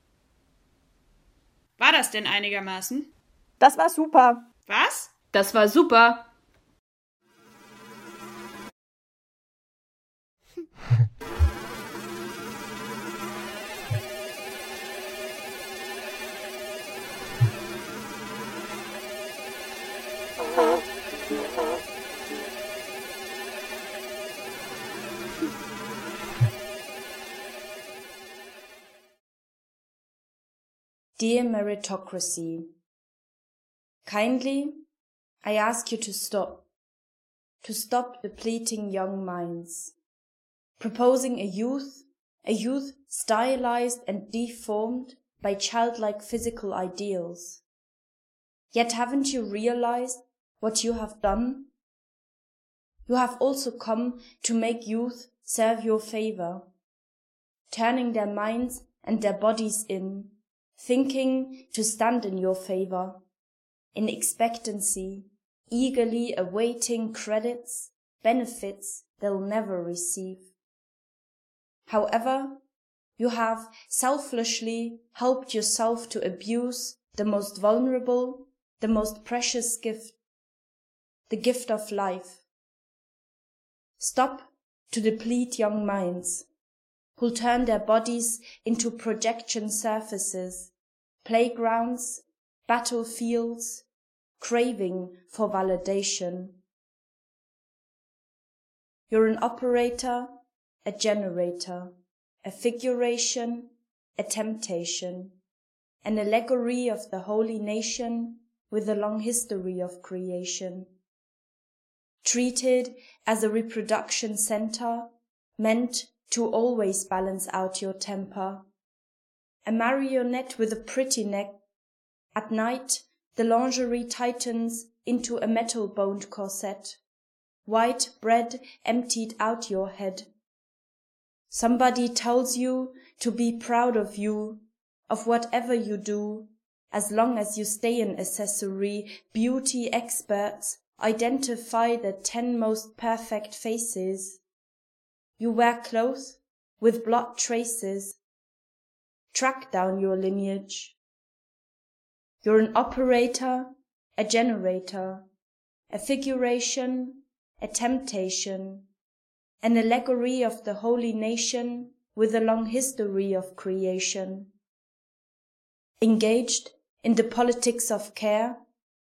War das denn einigermaßen? Das war super. Was? Das war super. Dear meritocracy, kindly, I ask you to stop depleting young minds. Proposing a youth stylized and deformed by childlike physical ideals. Yet haven't you realized what you have done? You have also come to make youth serve your favor, turning their minds and their bodies in, thinking to stand in your favor, in expectancy, eagerly awaiting credits, benefits they'll never receive. However, you have selflessly helped yourself to abuse the most vulnerable, the most precious gift, the gift of life. Stop to deplete young minds, who'll turn their bodies into projection surfaces, playgrounds, battlefields, craving for validation. You're an operator, a generator, a figuration, a temptation, an allegory of the holy nation with a long history of creation. Treated as a reproduction center, meant to always balance out your temper. A marionette with a pretty neck. At night, the lingerie tightens into a metal-boned corset. White bread emptied out your head. Somebody tells you to be proud of you, of whatever you do, as long as you stay an accessory. Beauty experts identify the 10 most perfect faces. You wear clothes with blood traces. Track down your lineage. You're an operator, a generator, a figuration, a temptation, an allegory of the holy nation with a long history of creation. Engaged in the politics of care,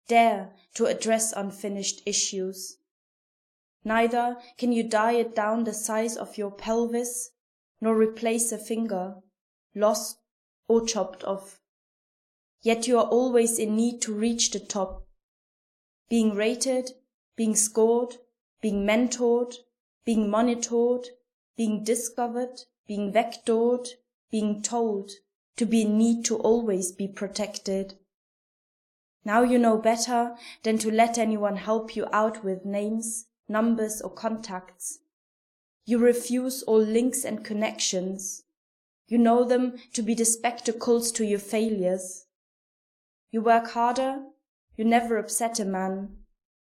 dare to address unfinished issues. Neither can you diet down the size of your pelvis, nor replace a finger, lost or chopped off. Yet you are always in need to reach the top. Being rated, being scored, being mentored, being monitored, being discovered, being vectored, being told to be in need to always be protected. Now you know better than to let anyone help you out with names, numbers or contacts. You refuse all links and connections. You know them to be the spectacles to your failures. You work harder, you never upset a man.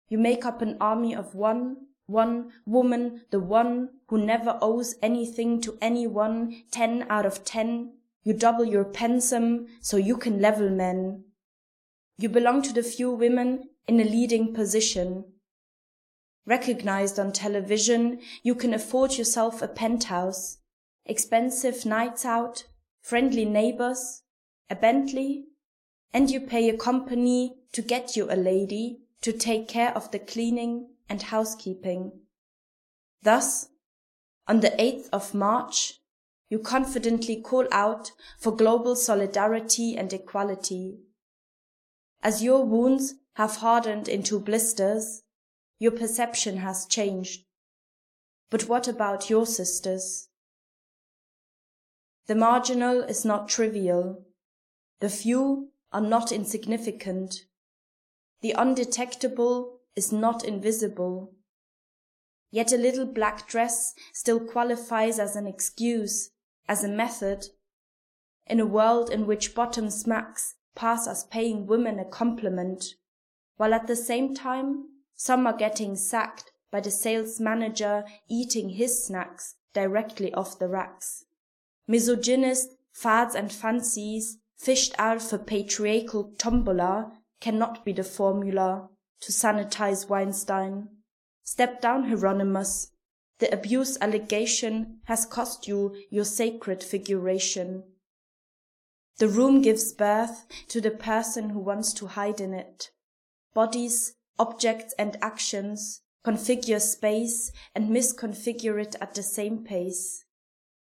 You make up an army of one woman, the one who never owes anything to anyone, 10 out of 10. You double your pensum so you can level men. You belong to the few women in a leading position. Recognized on television, you can afford yourself a penthouse, expensive nights out, friendly neighbors, a Bentley, and you pay a company to get you a lady to take care of the cleaning and housekeeping. Thus, on the 8th of March, you confidently call out for global solidarity and equality. As your wounds have hardened into blisters, your perception has changed. But what about your sisters? The marginal is not trivial. The few are not insignificant. The undetectable is not invisible. Yet a little black dress still qualifies as an excuse, as a method. In a world in which bottom smacks pass as paying women a compliment, while at the same time some are getting sacked by the sales manager eating his snacks directly off the racks. Misogynist fads and fancies fished out of a patriarchal tombola cannot be the formula to sanitize Weinstein. Step down, Hieronymus. The abuse allegation has cost you your sacred figuration. The room gives birth to the person who wants to hide in it. Bodies, objects and actions configure space and misconfigure it at the same pace.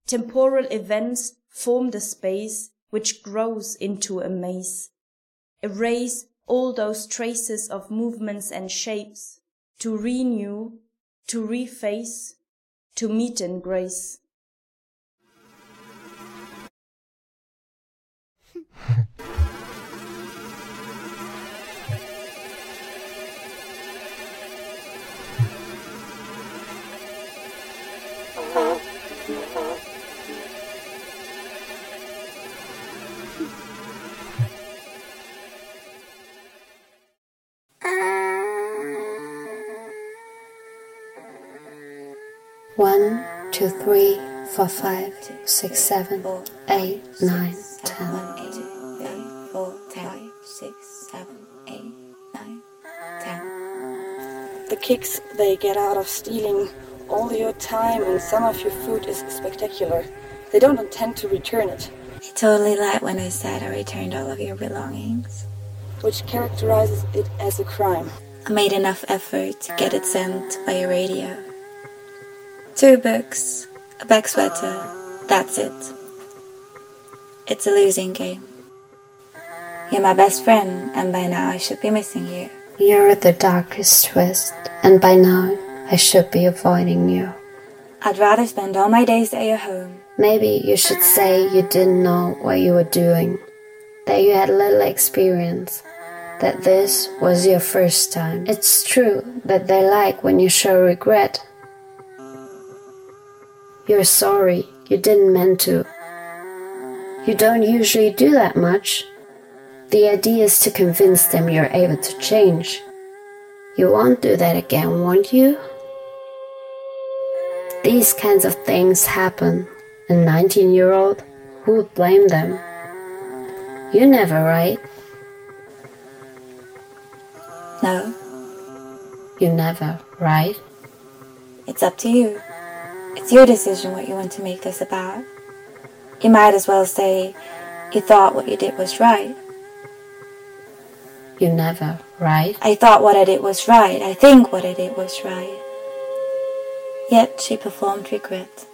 Temporal events form the space which grows into a maze. Erase all those traces of movements and shapes, to renew, to reface, to meet in grace. One, two, three, four, five, six, seven, eight, nine, 10. 1, 2, 3, 4, 5, 6, 7, 8, 9, 10. The kicks they get out of stealing all your time and some of your food is spectacular. They don't intend to return it. I totally lied when I said I returned all of your belongings. Which characterizes it as a crime. I made enough effort to get it sent by a radio. 2 books, a bag sweater, that's it. It's a losing game. You're my best friend, and by now I should be missing you. You're the darkest twist, and by now I should be avoiding you. I'd rather spend all my days at your home. Maybe you should say you didn't know what you were doing, that you had little experience, that this was your first time. It's true that they like when you show regret. You're sorry, you didn't mean to. You don't usually do that much. The idea is to convince them you're able to change. You won't do that again, won't you? These kinds of things happen. A 19-year-old, who would blame them? You're never right. No. You're never right. It's up to you. It's your decision what you want to make this about. You might as well say you thought what you did was right. You're never right. I thought what I did was right. I think what I did was right. Yet she performed regret.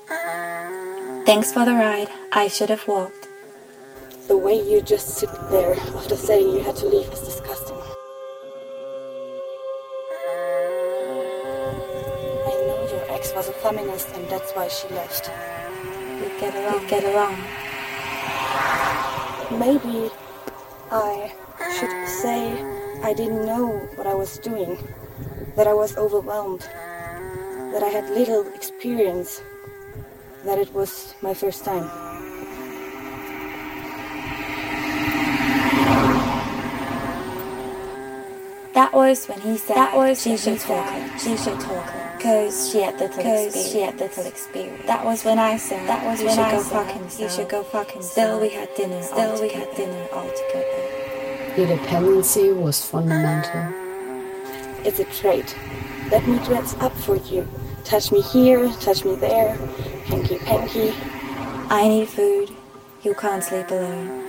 Thanks for the ride. I should have walked. The way you just sit there after saying you had to leave is disgusting. Was a feminist and that's why she left. We'd get along. Maybe I should say I didn't know what I was doing, that I was overwhelmed, that I had little experience, that it was my first time. was when he said she should talk. Cause she had the full experience. That was when I said you should go fuck himself. Still we had dinner all together. Your dependency was fundamental. It's a trait. Let me dress up for you. Touch me here, touch me there. Hanky-panky. I need food. You can't sleep alone.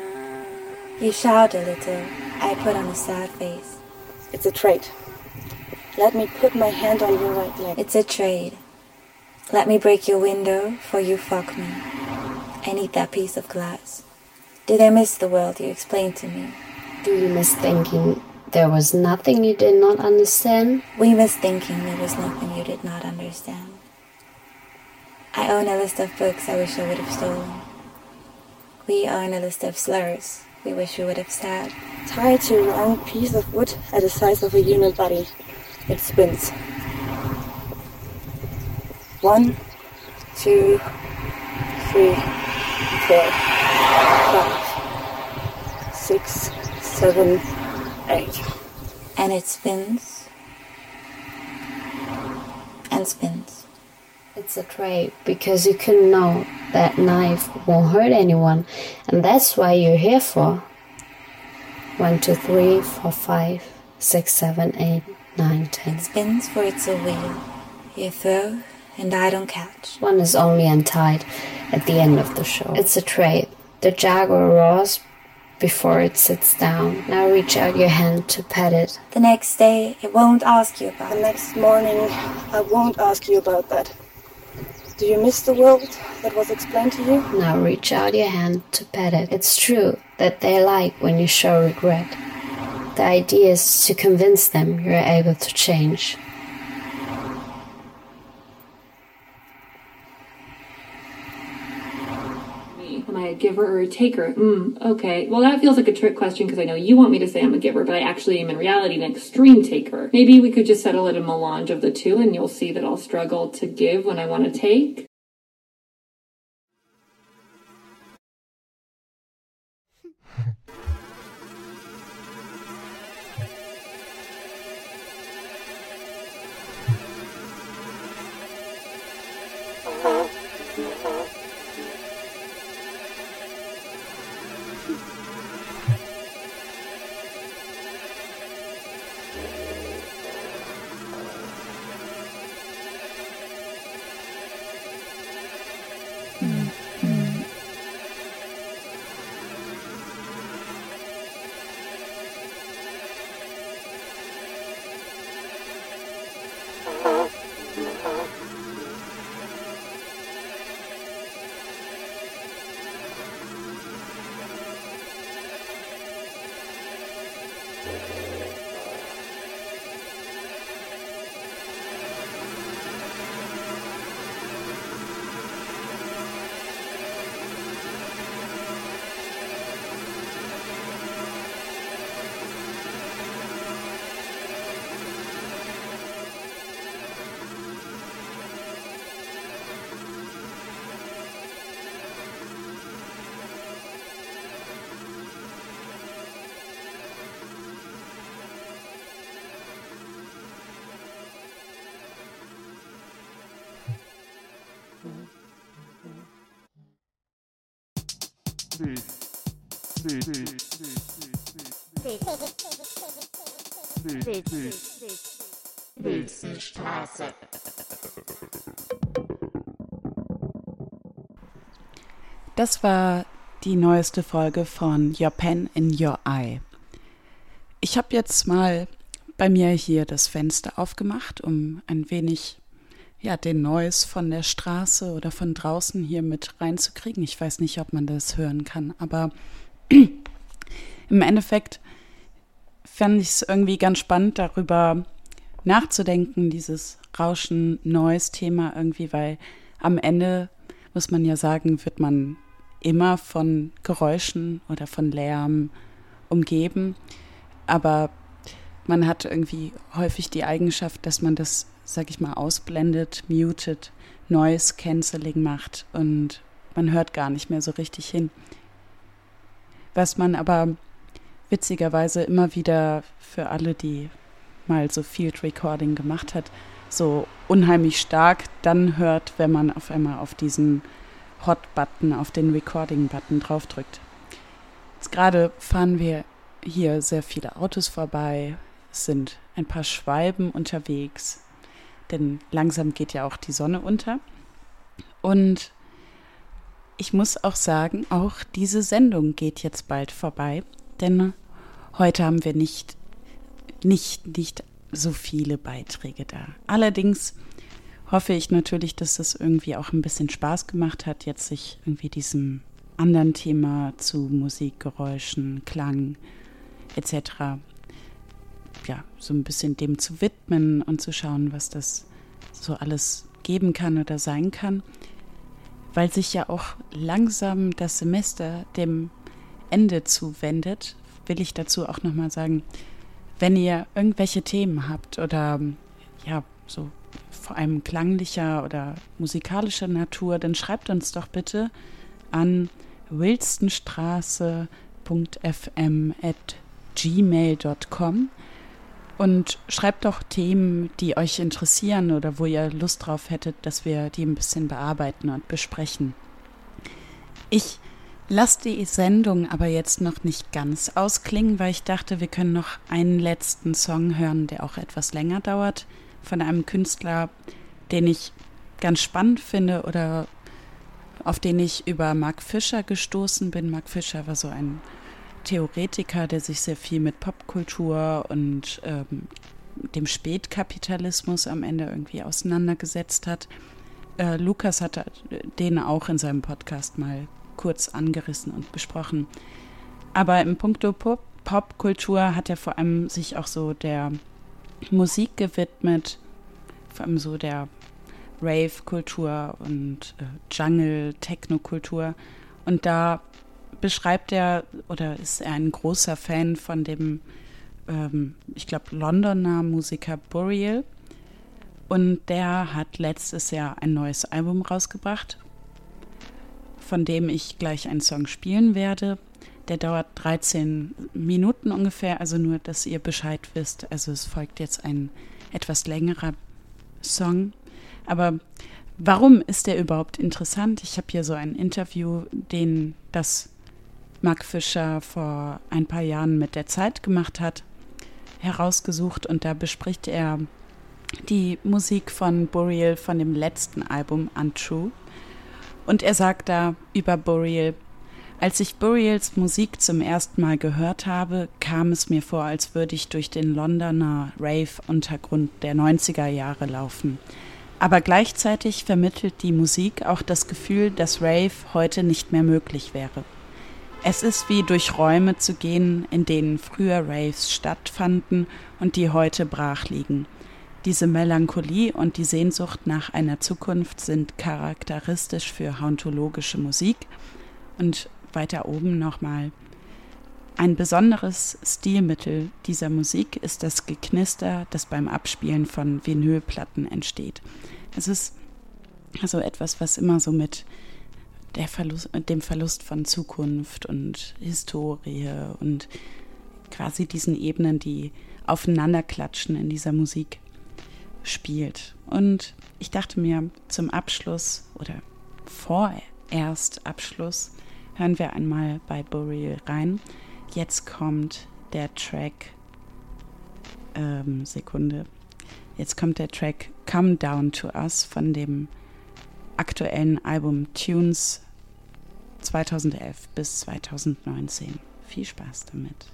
You shout a little. I put on a sad face. It's a trait. Let me put my hand on your right leg. It's a trade. Let me break your window, for you fuck me. I need that piece of glass. Did I miss the world you explained to me? Do you miss thinking there was nothing you did not understand? We miss thinking there was nothing you did not understand. I own a list of books I wish I would have stolen. We own a list of slurs we wish we would have said. Tied to a round piece of wood at the size of a human body. It spins. 1, 2, 3, 4, 5, 6, 7, 8. And it spins. And spins. It's a trait because you can know that knife won't hurt anyone, and that's why you're here for. 1, 2, 3, 4, 5, 6, 7, 8. 9, 10. It spins for it's a wheel. You throw and I don't catch. One is only untied at the end of the show. It's a trade. The jaguar roars before it sits down. Now reach out your hand to pet it. The next day it won't ask you about it. The next morning I won't ask you about that. Do you miss the world that was explained to you? Now reach out your hand to pet it. It's true that they like when you show regret. The idea is to convince them you're able to change. Am I a giver or a taker? Okay. Well, that feels like a trick question because I know you want me to say I'm a giver, but I actually am in reality an extreme taker. Maybe we could just settle at a melange of the two and you'll see that I'll struggle to give when I want to take. Wilsenstraße. Das war die neueste Folge von Your Pen in Your Eye. Ich habe jetzt mal bei mir hier das Fenster aufgemacht, um ein wenig den Noise von der Straße oder von draußen hier mit reinzukriegen. Ich weiß nicht, ob man das hören kann, aber im Endeffekt fand ich es irgendwie ganz spannend, darüber nachzudenken, dieses Rauschen-Noise-Thema irgendwie, weil am Ende, muss man ja sagen, wird man immer von Geräuschen oder von Lärm umgeben, aber man hat irgendwie häufig die Eigenschaft, dass man das, sag ich mal, ausblendet, mutet, Noise Cancelling macht und man hört gar nicht mehr so richtig hin. Was man aber witzigerweise immer wieder für alle, die mal so Field Recording gemacht hat, so unheimlich stark dann hört, wenn man auf einmal auf diesen Hot-Button, auf den Recording-Button draufdrückt. Jetzt gerade fahren wir hier sehr viele Autos vorbei, es sind ein paar Schwalben unterwegs, denn langsam geht ja auch die Sonne unter. Und ich muss auch sagen, auch diese Sendung geht jetzt bald vorbei, denn heute haben wir nicht so viele Beiträge da. Allerdings hoffe ich natürlich, dass es irgendwie auch ein bisschen Spaß gemacht hat, jetzt sich irgendwie diesem anderen Thema zu Musik, Geräuschen, Klang etc. ja, so ein bisschen dem zu widmen und zu schauen, was das so alles geben kann oder sein kann, weil sich ja auch langsam das Semester dem Ende zuwendet, will ich dazu auch nochmal sagen, wenn ihr irgendwelche Themen habt oder ja, so vor allem klanglicher oder musikalischer Natur, dann schreibt uns doch bitte an wilsenstraße.fm@gmail.com und schreibt doch Themen, die euch interessieren oder wo ihr Lust drauf hättet, dass wir die ein bisschen bearbeiten und besprechen. Ich lasse die Sendung aber jetzt noch nicht ganz ausklingen, weil ich dachte, wir können noch einen letzten Song hören, der auch etwas länger dauert, von einem Künstler, den ich ganz spannend finde oder auf den ich über Mark Fisher gestoßen bin. Mark Fisher war so ein Theoretiker, der sich sehr viel mit Popkultur und dem Spätkapitalismus am Ende irgendwie auseinandergesetzt hat. Lukas hat den auch in seinem Podcast mal kurz angerissen und besprochen. Aber im Punkto Popkultur hat er vor allem sich auch so der Musik gewidmet, vor allem so der Rave-Kultur und Jungle, Techno-Kultur. Und da beschreibt er oder ist er ein großer Fan von dem, ich glaube, Londoner Musiker Burial. Und der hat letztes Jahr ein neues Album rausgebracht, von dem ich gleich einen Song spielen werde. Der dauert 13 Minuten ungefähr, also nur, dass ihr Bescheid wisst. Also es folgt jetzt ein etwas längerer Song. Aber warum ist der überhaupt interessant? Ich habe hier so ein Interview, das Mark Fisher vor ein paar Jahren mit der Zeit gemacht hat, herausgesucht. Und da bespricht er die Musik von Burial von dem letzten Album Untrue. Und er sagt da über Burial: Als ich Burials Musik zum ersten Mal gehört habe, kam es mir vor, als würde ich durch den Londoner Rave-Untergrund der 90er Jahre laufen. Aber gleichzeitig vermittelt die Musik auch das Gefühl, dass Rave heute nicht mehr möglich wäre. Es ist wie durch Räume zu gehen, in denen früher Raves stattfanden und die heute brach liegen. Diese Melancholie und die Sehnsucht nach einer Zukunft sind charakteristisch für hauntologische Musik. Und weiter oben nochmal: Ein besonderes Stilmittel dieser Musik ist das Geknister, das beim Abspielen von Vinylplatten entsteht. Es ist also etwas, was immer so mit dem Verlust von Zukunft und Historie und quasi diesen Ebenen, die aufeinander klatschen in dieser Musik, spielt. Und ich dachte mir, zum Abschluss oder vorerst Abschluss hören wir einmal bei Burial rein. Jetzt kommt der Track Jetzt kommt der Track Come Down to Us von dem aktuellen Album Tunes 2011 bis 2019. Viel Spaß damit.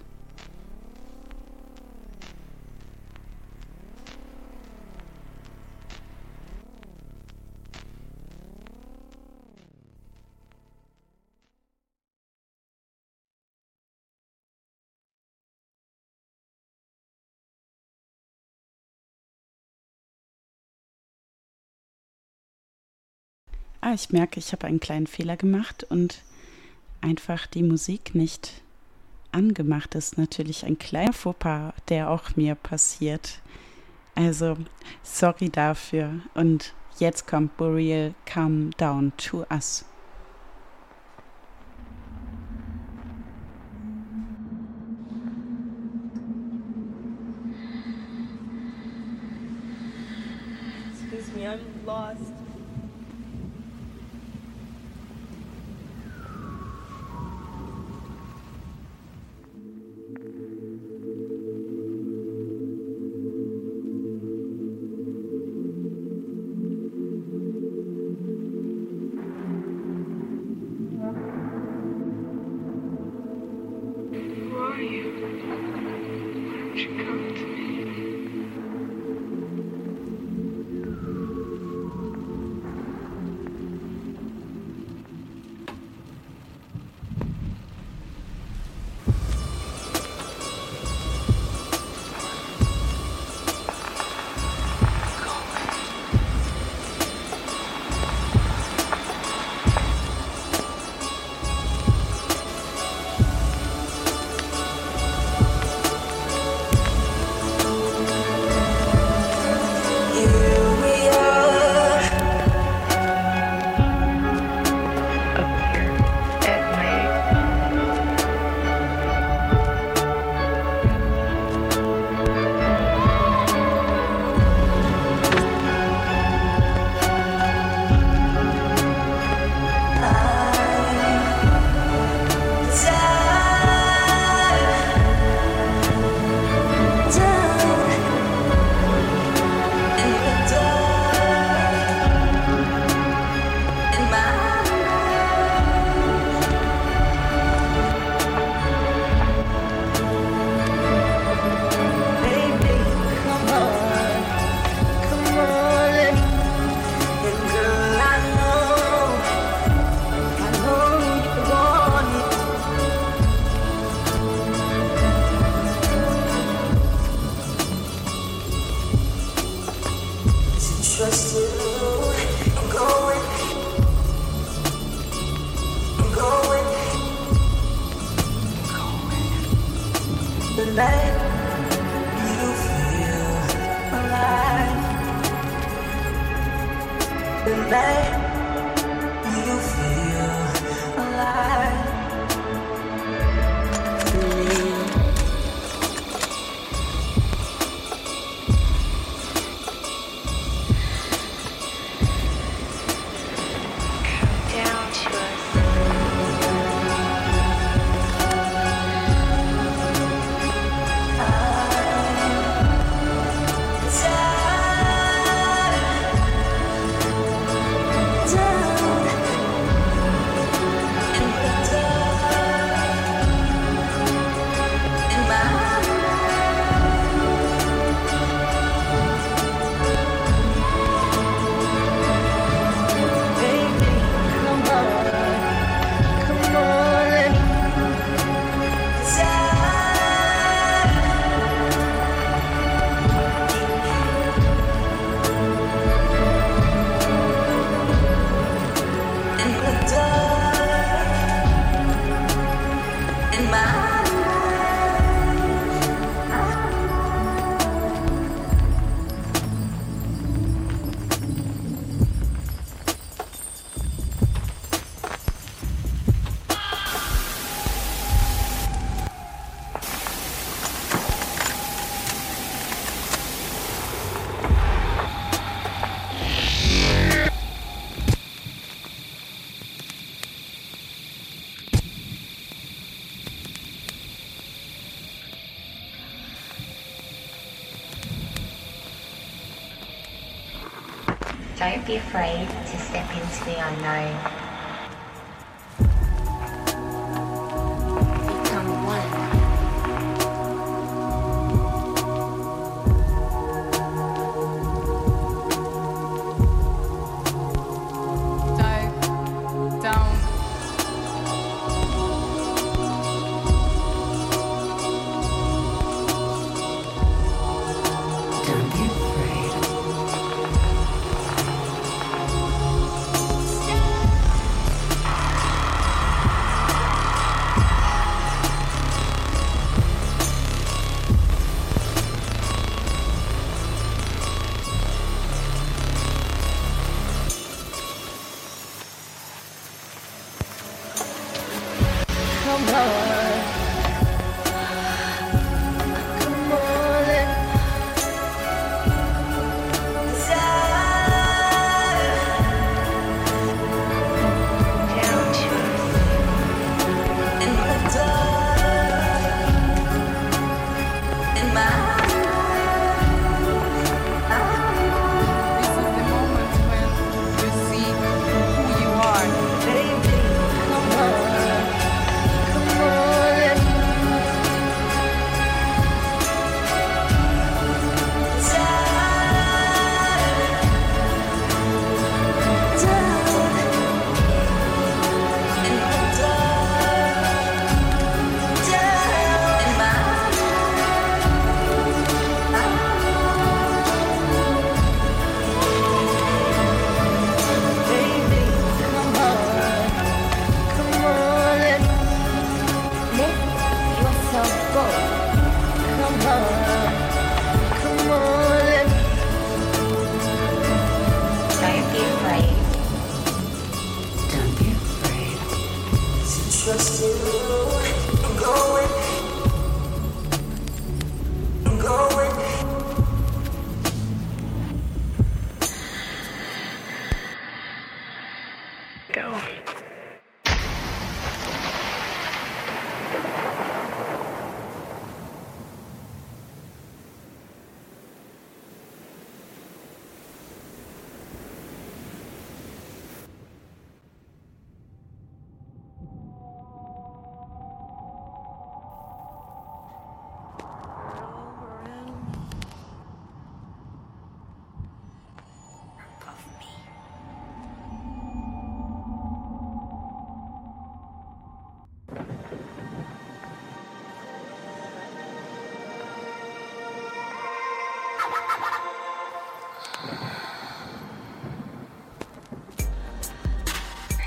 Ich merke, ich habe einen kleinen Fehler gemacht und einfach die Musik nicht angemacht. Das ist natürlich ein kleiner Fauxpas, der auch mir passiert. Also, sorry dafür. Und jetzt kommt Burial, Come Down to Us. Don't be afraid to step into the unknown. Become one. No, don't. Don't be afraid. Come on. trust you. I'm going. I'm going. Go.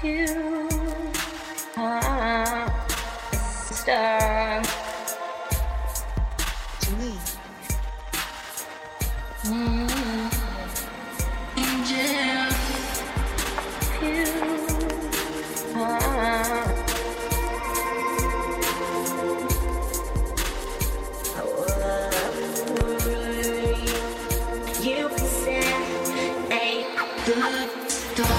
You are a star to me. Angel, you are a world. You can set a good start.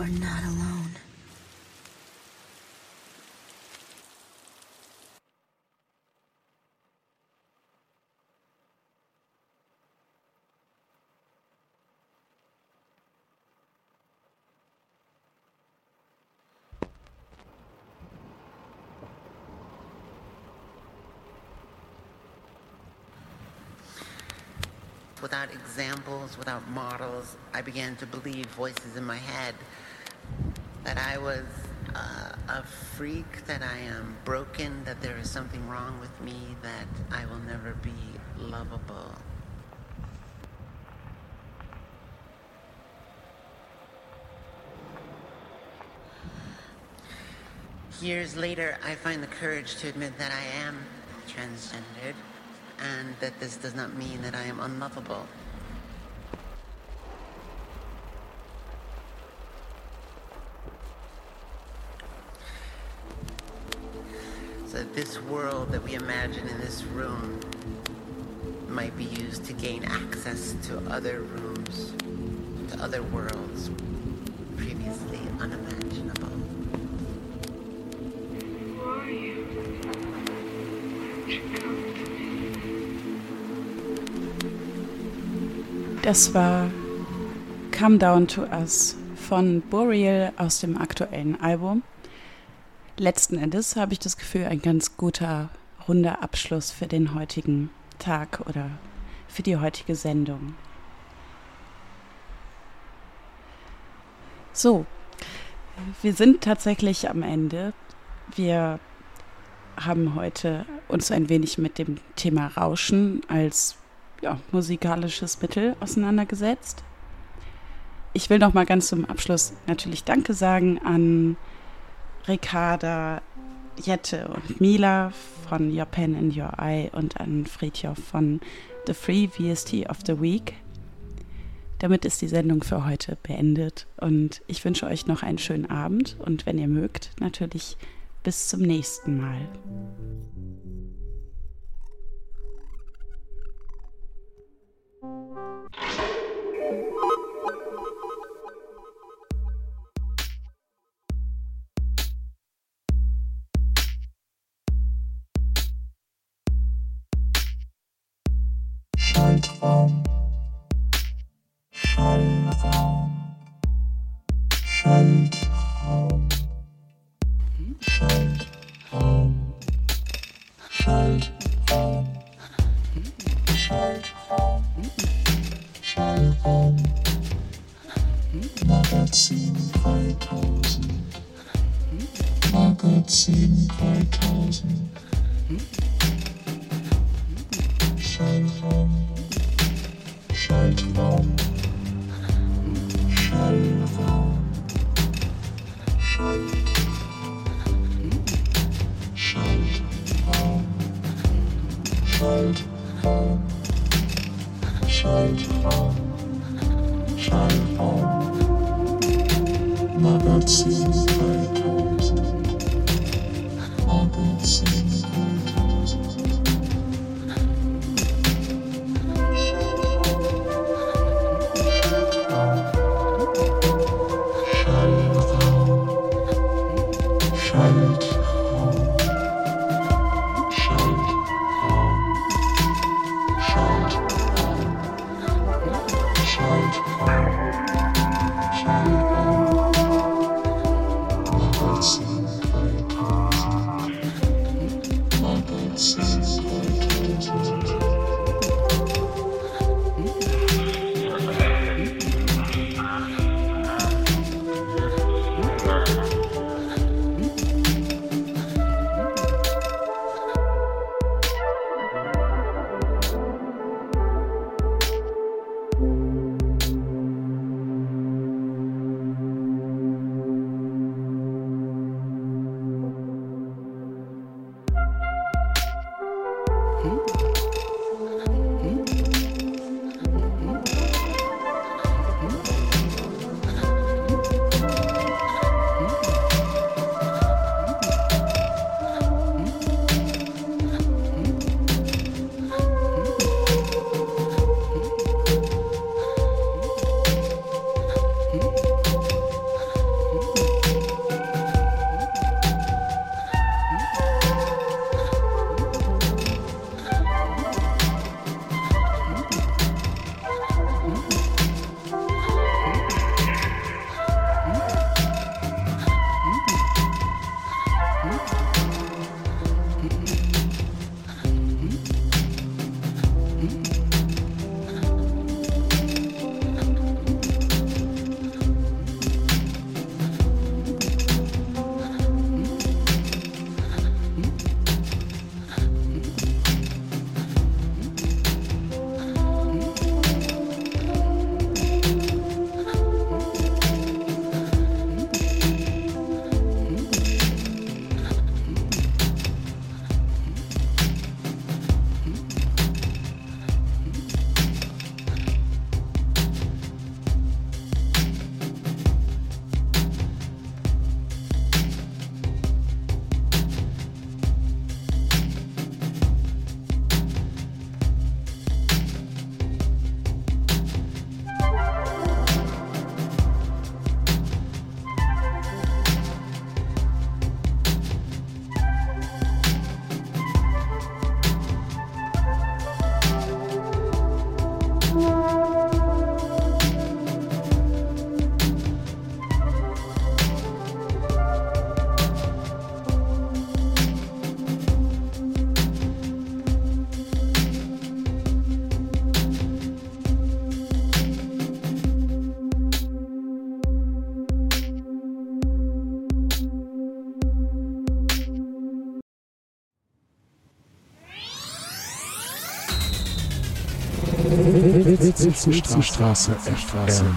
are not alone. Without examples, without models, I began to believe voices in my head, that I was a freak, that I am broken, that there is something wrong with me, that I will never be lovable. Years later, I find the courage to admit that I am transgendered, and that this does not mean that I am unlovable. So this world that we imagine in this room might be used to gain access to other rooms, to other worlds previously unimaginable. Who are you? Where did you come? Das war Come Down to Us von Burial aus dem aktuellen Album. Letzten Endes habe ich das Gefühl, ein ganz guter, runder Abschluss für den heutigen Tag oder für die heutige Sendung. So, wir sind tatsächlich am Ende. Wir haben heute uns ein wenig mit dem Thema Rauschen als musikalisches Mittel auseinandergesetzt. Ich will noch mal ganz zum Abschluss natürlich Danke sagen an Ricarda, Jette und Mila von Your Pen in Your Eye und an Fridjof von The Free VST of the Week. Damit ist die Sendung für heute beendet und ich wünsche euch noch einen schönen Abend und wenn ihr mögt, natürlich bis zum nächsten Mal. Wilsenstraße FM.